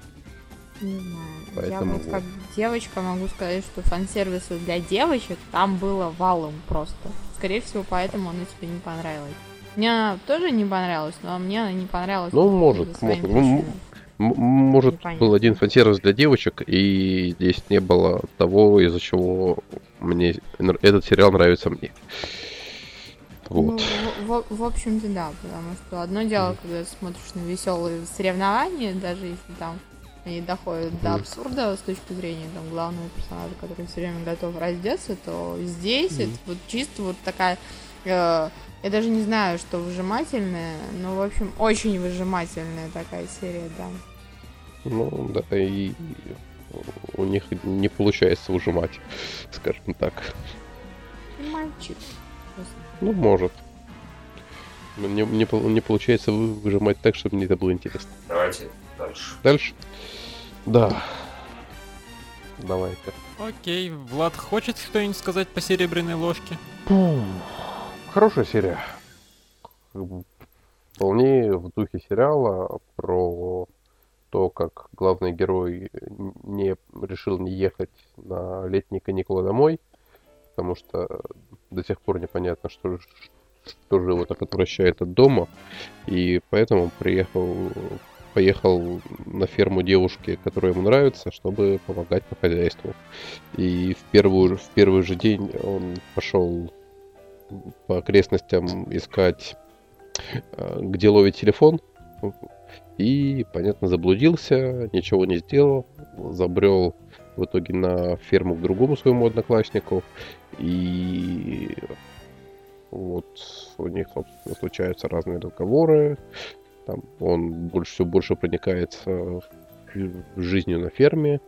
Не знаю. Поэтому я вот как девочка могу сказать, что фан-сервисы для девочек там было валом просто. Скорее всего, поэтому она тебе не понравилась. Мне она тоже не понравилась, но мне она не понравилась. Ну, может, может, м- м- может был один фан-сервис для девочек, и здесь не было того, из-за чего мне этот сериал нравится мне. Вот. Ну, в, в, в общем-то, да, потому что одно дело, mm. когда ты смотришь на веселые соревнования, даже если там они доходят mm-hmm. до абсурда с точки зрения там главного персонажа, который все время готов раздеться, то здесь mm-hmm. это вот чисто вот такая, э, я даже не знаю, что выжимательная, но, в общем, очень выжимательная такая серия, да. Ну, да, и у них не получается выжимать, скажем так. Мальчик. Ну, может. Но не, не, не получается выжимать так, чтобы мне это было интересно. Давайте дальше. Дальше? Да. Давай-ка. Окей, Влад хочет что-нибудь сказать по серебряной ложке? Хорошая серия. Вполне в духе сериала про то, как главный герой не решил не ехать на летние каникулы домой, потому что до сих пор непонятно, что же тоже его так отвращает от дома, и поэтому приехал, поехал на ферму девушки, которая ему нравится, чтобы помогать по хозяйству. И в, первую, в первый же день он пошел по окрестностям искать, где ловить телефон, и, понятно, заблудился, ничего не сделал, забрел в итоге на ферму к другому своему однокласснику, и... Вот у них, собственно, случаются разные разговоры. Там он больше, все больше проникается жизнью на ферме.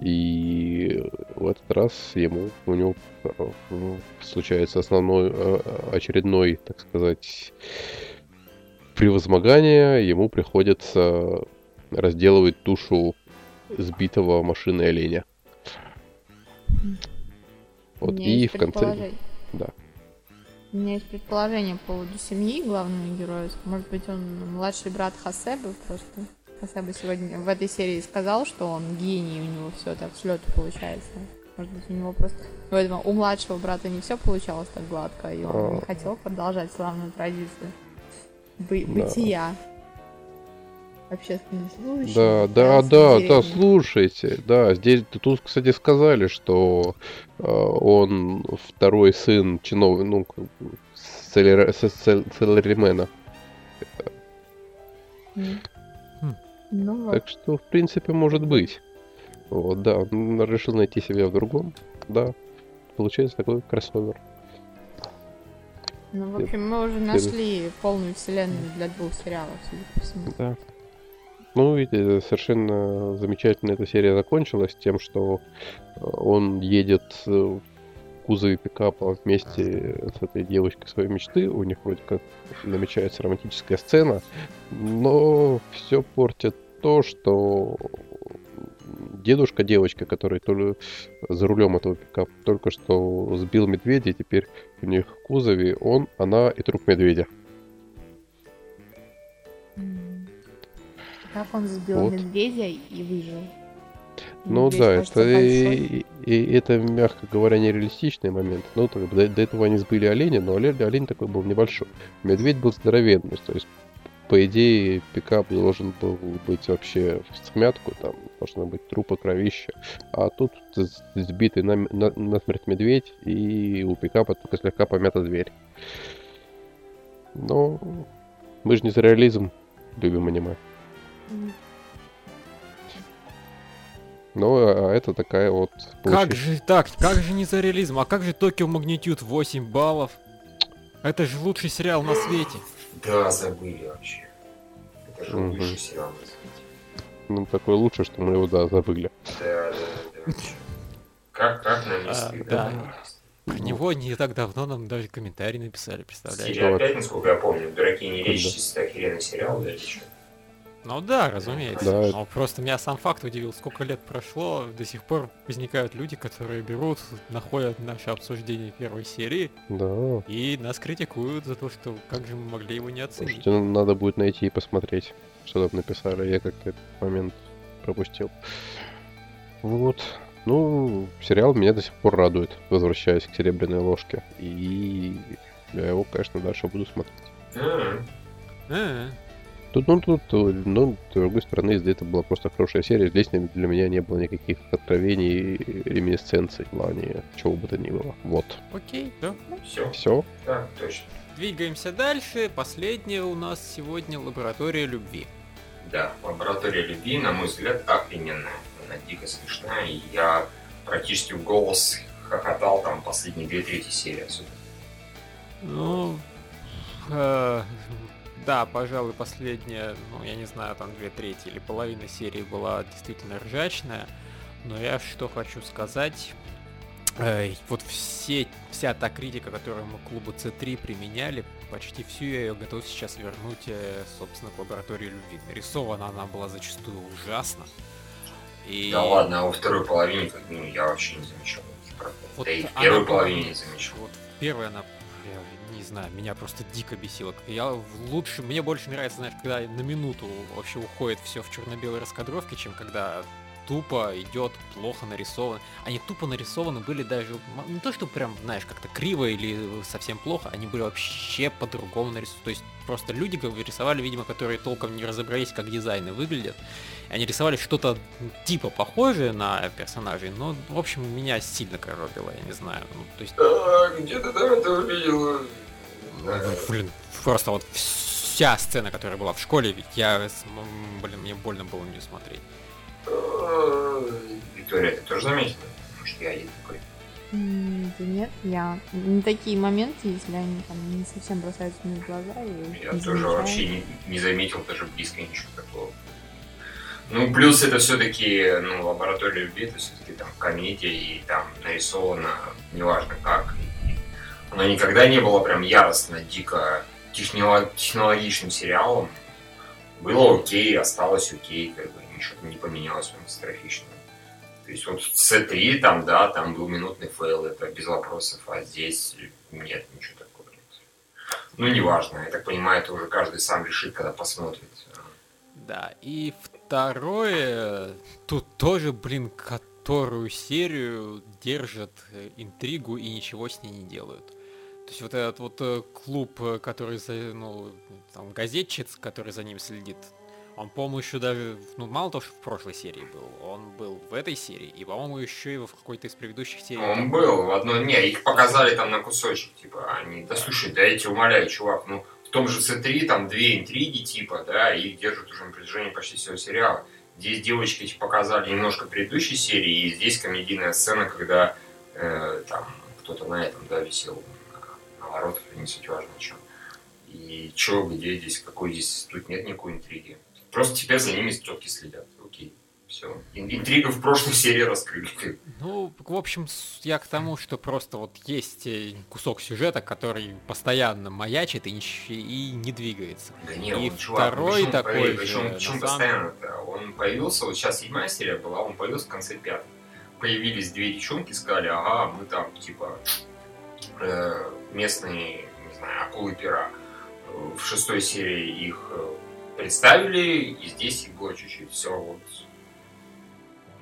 И в этот раз ему у него случается основной, очередной, так сказать, превозмогание. Ему приходится разделывать тушу сбитого машины оленя. Вот. Мне и в конце. Да. У меня есть предположение по поводу семьи главного героя. Может быть, он младший брат Хасэбы просто. Хасэба сегодня в этой серии сказал, что он гений, у него все так с лету получается. Может быть, у него просто... Поэтому у младшего брата не все получалось так гладко, и он не хотел продолжать славную традицию бы- бытия. Общественные служащие. Да, да, да, да, да, слушайте. Да, здесь тут, кстати, сказали, что э, он второй сын чиновника, ну, селер, селер, селеримена. Mm. Ну, вот. Так что, в принципе, может быть. Вот, да, он решил найти себя в другом, да, получается такой кроссовер. Ну, в общем, мы уже нашли полную вселенную для двух сериалов, судя по всему. Да. Ну, видите, совершенно замечательно эта серия закончилась тем, что он едет в кузове пикапа вместе с этой девочкой своей мечты. У них вроде как намечается романтическая сцена, но все портит то, что дедушка девочка, который то ли за рулем этого пикапа только что сбил медведя, и теперь у них в кузове он, она и труп медведя. Как он сбил вот. медведя и выжил? Ну Медведь, да, кажется, это, и, и, это, мягко говоря, нереалистичный момент. Ну, так, до, до этого они сбили оленя, но олень, олень такой был небольшой. Медведь был здоровенный, то есть по идее, пикап должен был быть вообще в схмятку, там должно быть трупы, кровища. А тут сбитый на, на, насмерть медведь, и у пикапа только слегка помята дверь. Но мы же не за реализм любим аниме. Ну, а это такая вот... Получается. Как же так? Как же не за реализм? А как же Токио Магнитюд восемь баллов? Это же лучший сериал на свете. Да, забыли вообще. Это же угу. лучший сериал на свете. Ну, такое лучше, что мы его, да, забыли. Да, да, да. Как, как нам не стыдно? Про него не так давно нам даже комментарий написали, представляете? Сериал пять, насколько я помню. Дураки не лечатся, так херенный сериал, да, еще. Ну да, разумеется. Да. Но просто меня сам факт удивил, сколько лет прошло, до сих пор возникают люди, которые берут, находят наше обсуждение первой серии, да, и нас критикуют за то, что как же мы могли его не оценить. Слушайте, надо будет найти и посмотреть, что там написали. Я как-то этот момент пропустил. Вот. Ну, сериал меня до сих пор радует, возвращаясь к серебряной ложке. И я его, конечно, дальше буду смотреть. Mm-hmm. Mm-hmm. Тут, ну, тут, ну, с другой стороны, здесь это была просто хорошая серия. Здесь для меня не было никаких откровений и реминесценций в плане чего бы то ни было. Вот. Окей, да. Ну, все. Все. Да, точно. Двигаемся дальше. Последняя у нас сегодня лаборатория любви. Да, лаборатория любви, на мой взгляд, охрененная. Она дико смешная, и я практически в голос хохотал там последние две трети серии отсюда. Ну... Э- Да, пожалуй, последняя, ну, я не знаю, там две трети или половина серии была действительно ржачная, но я что хочу сказать, э, вот все, вся та критика, которую мы клубу Си три применяли, почти всю я ее готов сейчас вернуть, э, собственно, к лаборатории любви. Нарисована она была зачастую ужасно. И... Да ладно, а во второй половине, ну, я вообще не замечал таких проблем. Вот да и в первой половине не замечал. Вот первая она... Не знаю, меня просто дико бесило. Я лучше, мне больше нравится, знаешь, когда на минуту вообще уходит все в черно-белой раскадровке, чем когда тупо идет, плохо нарисовано. Они тупо нарисованы были даже не то, что прям, знаешь, как-то криво или совсем плохо, они были вообще по-другому нарисованы. То есть просто люди рисовали, видимо, которые толком не разобрались, как дизайны выглядят. Они рисовали что-то типа похожее на персонажей, но, в общем, меня сильно коробило, я не знаю. Ну, то есть... А, где ты там это увидела? Блин, просто вот вся сцена, которая была в школе, ведь я, блин, мне больно было на нее смотреть. Виктория, ты тоже заметила? Потому что я один такой. Да нет, я... Не такие моменты, если они там не совсем бросаются мне в глаза. Я тоже вообще не, не заметил даже близко ничего такого. Ну, плюс это все-таки, ну, лаборатория любви, это все-таки там комедия, и там нарисовано неважно как. И оно никогда не было прям яростно, дико технолог... технологичным сериалом. Было окей, осталось окей, как бы ничего не поменялось катастрофично. То есть вот в Си три там, да, там был минутный фейл, это без вопросов, а здесь нет, ничего такого нет. Ну, неважно, я так понимаю, это уже каждый сам решит, когда посмотрит. Да, и второе, тут тоже, блин, которую серию держат интригу и ничего с ней не делают. То есть вот этот вот клуб, который, за, ну, там, газетчиц, который за ним следит, он, по-моему, еще даже, ну, мало того, что в прошлой серии был, он был в этой серии, и, по-моему, еще и в какой-то из предыдущих серий. Он был в одной, не, их показали там на кусочек, типа, они, да слушай, да я тебя умоляю, чувак, ну... В том же Си три там две интриги типа, да, и их держат уже на протяжении почти всего сериала. Здесь девочки показали немножко предыдущей серии, и здесь комедийная сцена, когда э, там кто-то на этом, да, висел на, на воротах, не суть важно, чем. И чё, где здесь, какой здесь, тут нет никакой интриги. Просто теперь за ними тётки следят. Окей, все. Интрига в прошлой серии раскрыли. Ну, в общем, я к тому, что просто вот есть кусок сюжета, который постоянно маячит и не, и не двигается. Да нет, и он, чувак, второй он такой же... Он, почему постоянно-то? Он появился, вот сейчас седьмая серия была, он появился в конце пятой. Появились две девчонки, сказали, ага, мы там, типа, э, местные, не знаю, акулы-пера. В шестой серии их представили, и здесь их было чуть-чуть. Все, вот,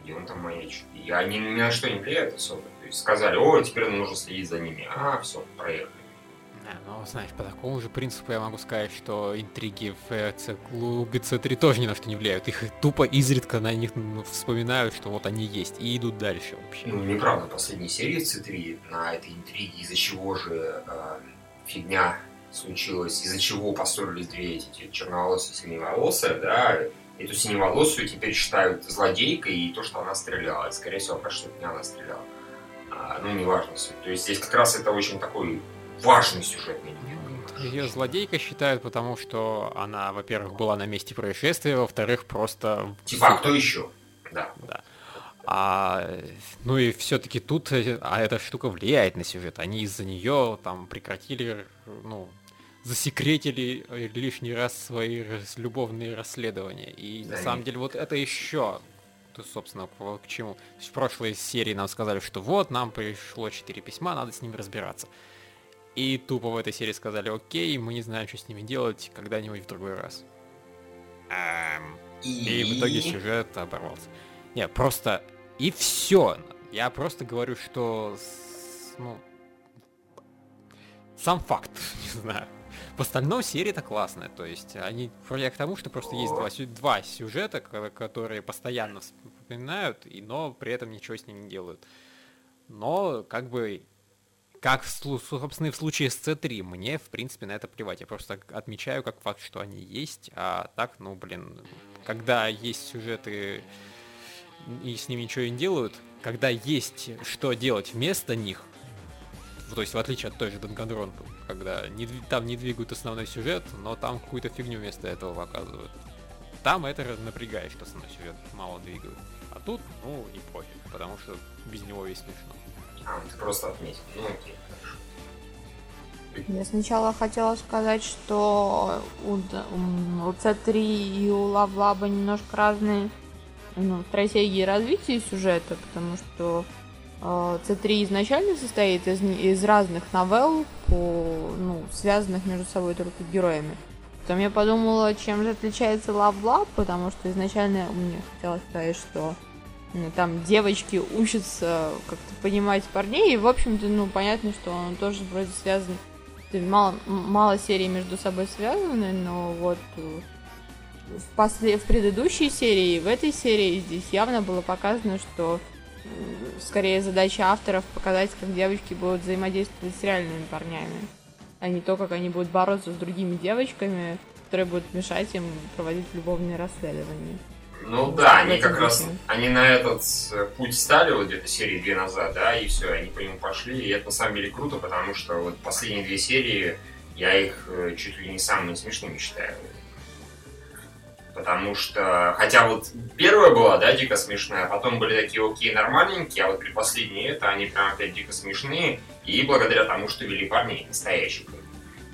где он там маячит. И они ни на что не влияют особо. То есть сказали, о, теперь нужно следить за ними. А, все, проехали. Да, ну, знаешь, по такому же принципу я могу сказать, что интриги в клубе Си три тоже ни на что не влияют. Их тупо изредка на них вспоминают, что вот они есть, и идут дальше вообще. Ну, неправда, последняя серия Си три на этой интриге, из-за чего же э, фигня... случилось, из-за чего поссорились две эти черноволосые и синеволосые, да, эту синеволосую теперь считают злодейкой, и то, что она стреляла, это, скорее всего, потому что не она стреляла. А, ну, неважно. То есть здесь как раз это очень такой важный сюжетный элемент. Ее злодейкой считают, потому что она, во-первых, была на месте происшествия, во-вторых, просто... Типа, а кто еще? Да. Да. А, ну и все-таки тут а эта штука влияет на сюжет. Они из-за нее там прекратили, ну, засекретили лишний раз свои любовные расследования. И да, на самом деле вот это еще, то, собственно, к чему. В прошлой серии нам сказали, что вот, нам пришло четыре письма, надо с ними разбираться. И тупо в этой серии сказали, окей, мы не знаем, что с ними делать, когда-нибудь в другой раз. И в итоге сюжет оборвался. Не, просто... И все. Я просто говорю, что... Ну, сам факт, не знаю. В остальном серия-то классная. То есть, они... Я к тому, что просто есть два, два сюжета, которые постоянно вспоминают, и, но при этом ничего с ними не делают. Но, как бы... Как, собственно, и в случае с Си три, мне, в принципе, на это плевать. Я просто отмечаю как факт, что они есть. А так, ну, блин... Когда есть сюжеты... и с ними ничего не делают, когда есть что делать вместо них, то есть в отличие от той же Данганронпы, когда не, там не двигают основной сюжет, но там какую-то фигню вместо этого показывают. Там это напрягает, что основной сюжет мало двигают. А тут, ну, и пофиг, потому что без него весь смешно. А, ты просто отметил. Ну, окей, хорошо. Я сначала хотела сказать, что у, у Си три и у Лавлаба немножко разные Ну, стратегии развития сюжета, потому что э, Си три изначально состоит из, из разных новелл, по, ну, связанных между собой только героями. Потом я подумала, чем же отличается Love Lab, потому что изначально мне хотелось сказать, что ну, там девочки учатся как-то понимать парней, и, в общем-то, ну, понятно, что он тоже вроде связан, мало, мало серий между собой связаны, но вот... В, послед... в предыдущей серии и в этой серии здесь явно было показано, что скорее задача авторов показать, как девочки будут взаимодействовать с реальными парнями, а не то, как они будут бороться с другими девочками, которые будут мешать им проводить любовные расследования. Ну и да, они как раз они на этот путь стали вот где-то серии две назад, да, и все, они по нему пошли, и это на самом деле круто, потому что вот последние две серии я их чуть ли не самыми смешными считаю. Потому что, хотя вот первая была, да, дико смешная, потом были такие окей, нормальненькие, а вот предпоследние это, они прям опять дико смешные, и благодаря тому, что вели парни настоящих.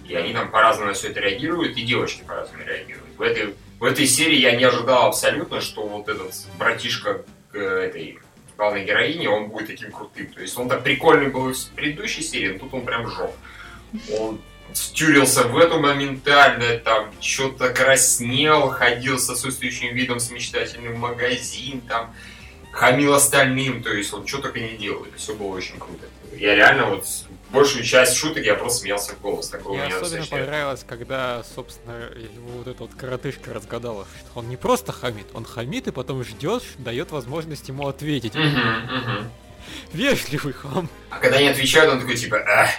И они там по-разному на все это реагируют, и девочки по-разному реагируют. В этой, в этой серии я не ожидал абсолютно, что вот этот братишка к этой главной героине, он будет таким крутым. То есть он так прикольный был в предыдущей серии, но тут он прям жёг. Он... Стюрился в эту моментально, там, что-то краснел, ходил с отсутствующим видом с мечтательным в магазин, там, хамил остальным, то есть он что только не делал, это все было очень круто. Я реально вот большую часть шуток я просто смеялся в голос. Такого мне особенно достаточно понравилось, когда, собственно, его вот эта вот коротышка разгадала, что он не просто хамит, он хамит и потом ждешь, дает возможность ему ответить. Угу, угу. Вежливый хам. А когда они отвечают, он такой типа, ах.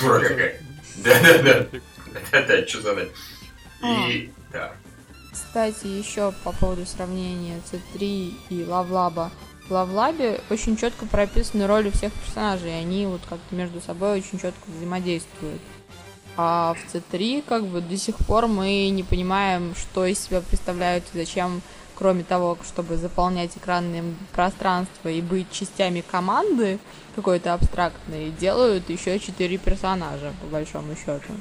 Дура какая. Да-да-да. Да-да, что задать. И, да. Кстати, еще по поводу сравнения си три и Лавлаба. В Лавлабе очень четко прописаны роли всех персонажей, и они вот как-то между собой очень четко взаимодействуют. А в си три как бы до сих пор мы не понимаем, что из себя представляют и зачем, кроме того, чтобы заполнять экранное пространство и быть частями команды какой-то абстрактной, делают еще четыре персонажа, по большому счету.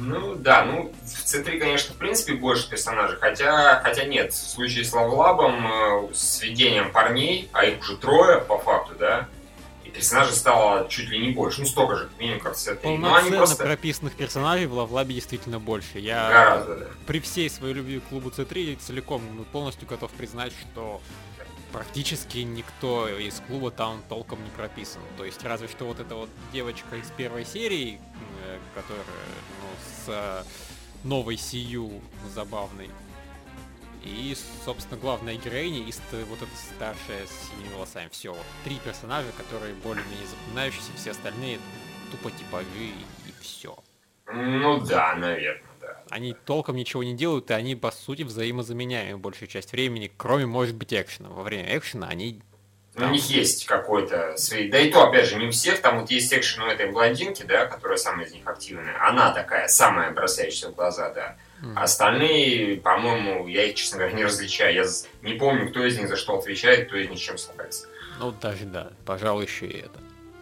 Ну да, ну в си три, конечно, в принципе больше персонажей, хотя, хотя нет, в случае с Лавлабом, с введением парней, а их уже трое по факту, да, и персонажей стало чуть ли не больше, ну столько же, минимум как в си три. Полноценно просто... прописанных персонажей в Лавлабе действительно больше. Я гораздо, да. При всей своей любви к клубу си три целиком полностью готов признать, что практически никто из клуба там толком не прописан. То есть разве что вот эта вот девочка из первой серии, которая... с новой Сию забавной. И, собственно, главная героиня и вот эта старшая с синими волосами. Все, вот три персонажа, которые более-менее запоминающиеся, все остальные тупо типовые и все. Ну да, наверное, да. Они толком ничего не делают, и они, по сути, взаимозаменяемы большую часть времени, кроме, может быть, экшена. Во время экшена они... Там... У них есть какой-то свой... Да и то, опять же, не у всех. Там вот есть экшен у этой блондинки, да, которая самая из них активная. Она такая, самая бросающаяся в глаза, да. Mm-hmm. Остальные, по-моему, я их, честно говоря, не различаю. Я не помню, кто из них за что отвечает, кто из них чем славится. Ну, даже да. Пожалуй, еще и это.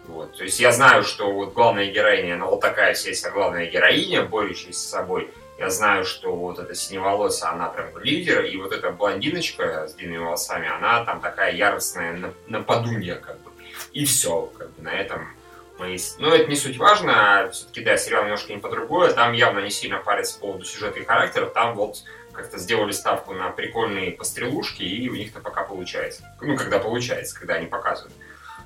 Вот. То есть я знаю, что вот главная героиня, она вот такая вся есть, главная героиня, борющаяся с собой. Я знаю, что вот эта синеволосая, она прям лидер, и вот эта блондиночка с длинными волосами, она там такая яростная нападунья, как бы. И все, как бы, на этом мы... Ну, это не суть важно, все-таки, да, сериал немножко не по-другому, там явно не сильно парятся по поводу сюжета и характера, там вот как-то сделали ставку на прикольные пострелушки, и у них-то пока получается. Ну, когда получается, когда они показывают.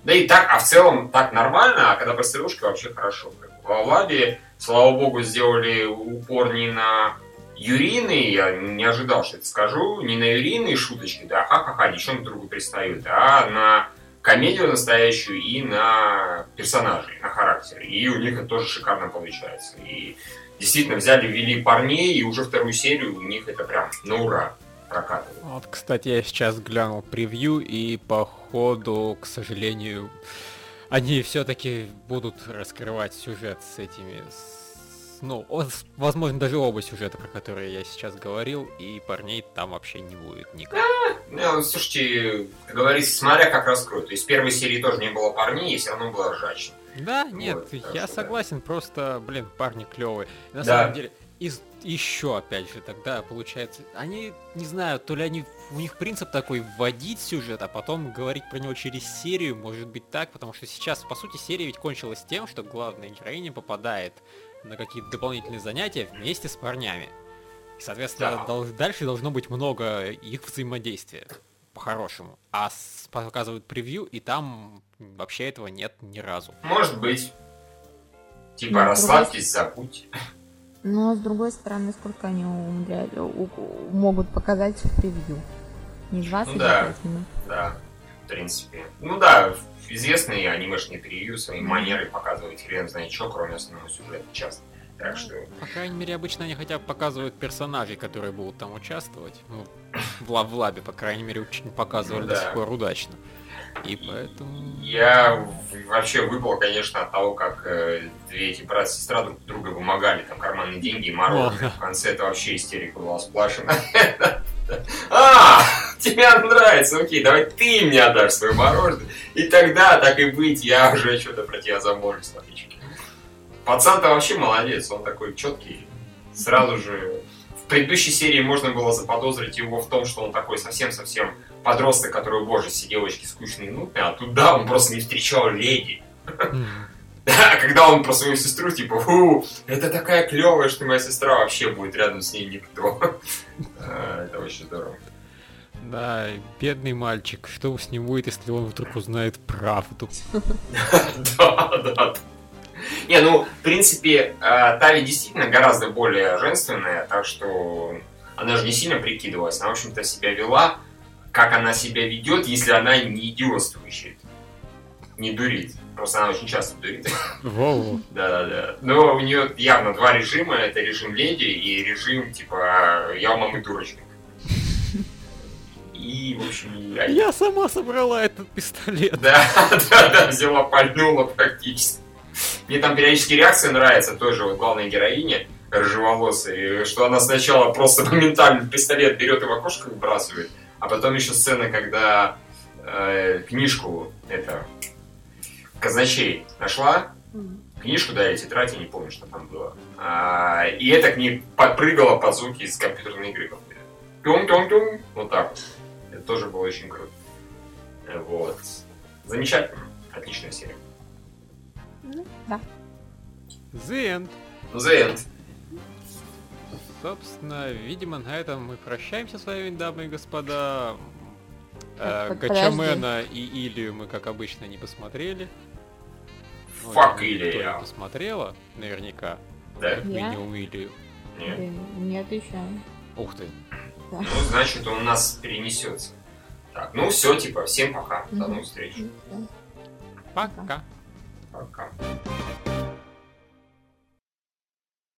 Да и так, а в целом так нормально, а когда пострелушки, вообще хорошо. В Лавлабе, слава богу, сделали упор не на юрины, я не ожидал, что это скажу, не на юрины шуточки, да, ха-ха-ха, девчонки другу пристают, а на комедию настоящую и на персонажей, на характер. И у них это тоже шикарно получается. И действительно взяли, ввели парней, и уже вторую серию у них это прям на ура прокатывает. Вот, кстати, я сейчас глянул превью, и походу, к сожалению... Они все-таки будут раскрывать сюжет с этими... С, ну, возможно, даже оба сюжета, про которые я сейчас говорил, и парней там вообще не будет никак. Да, ну, слушайте, как говорится, смотря как раскроют. То есть в первой серии тоже не было парней, и все равно было ржачно. Да, вот, нет, я что, согласен, да. Просто, блин, парни клевые. На да. самом деле, из... еще, опять же, тогда получается... Они, не знаю, то ли они... У них принцип такой, вводить сюжет, а потом говорить про него через серию, может быть так, потому что сейчас, по сути, серия ведь кончилась тем, что главная героиня попадает на какие-то дополнительные занятия вместе с парнями. И, соответственно, да. дол- дальше должно быть много их взаимодействия, по-хорошему. А с- показывают превью, и там вообще этого нет ни разу. Может быть. Типа, ну, расслабьтесь, забудьте. Но, с другой стороны, сколько они умудряют, могут показать в превью? Не двадцать, ну, да, а пять минут. Да, в принципе. Ну да, известные анимешные превью своей манерой показывают хрен знает что, кроме основного сюжета, часто. Так что... По крайней мере, обычно они хотя бы показывают персонажей, которые будут там участвовать. Ну, в Лавлабе, по крайней мере, показывали, ну, да. до сих пор удачно. И поэтому... Я вообще выпал, конечно, от того, как две эти брат и сестра друг друга помогали, там, карманные деньги и мороженое. В конце это вообще истерика была сплошена. А, тебе нравится, окей, давай ты мне отдашь свое мороженое. И тогда, так и быть, я уже что-то про тебя заморю, смотрички. Пацан-то вообще молодец, он такой четкий. Сразу же в предыдущей серии можно было заподозрить его в том, что он такой совсем-совсем подросток, который, боже, все девочки скучные и нудные, а туда он просто не встречал леди. Да, когда он про свою сестру, типа, фу, это такая клевая, что моя сестра вообще будет рядом с ней никто. Это очень здорово. Да, бедный мальчик, что с ним будет, если он вдруг узнает правду? Да, да. Не, ну, в принципе, Тави действительно гораздо более женственная, так что она же не сильно прикидывалась, она, в общем-то, себя вела, как она себя ведет, если она не идиотствует, не дурит. Просто она очень часто дурит. Воу. Да-да-да. Но у нее явно два режима. Это режим леди и режим, типа, я у мамы дурочка. И, в общем... Я, я сама собрала этот пистолет. Да-да-да, взяла, пальнула практически. Мне там периодически реакция нравится тоже, вот главная героиня, рыжеволосая, что она сначала просто моментально пистолет берет и в окошко выбрасывает, а потом еще сцена, когда э, книжку, это... казначей нашла, книжку, да, или тетрадь, я не помню, что там было. А, и это к ней подпрыгало под звуки из компьютерной игры. Тюм-тюм-тюм, вот так вот. Это тоже было очень круто. Вот. Замечательно. Отличная серия. Да. The end. The end. Собственно, видимо, на этом мы прощаемся с вами, дамы и господа. Так, Гачамена и Илью мы, как обычно, не посмотрели. Фак, Илья! Не посмотрела, наверняка. Да. Как минимум Илью. Нет. Не отвечаю. Ух ты. Да. Ну, значит, он нас перенесется. Так, ну все, типа, всем пока. До новых встреч. Пока. Пока.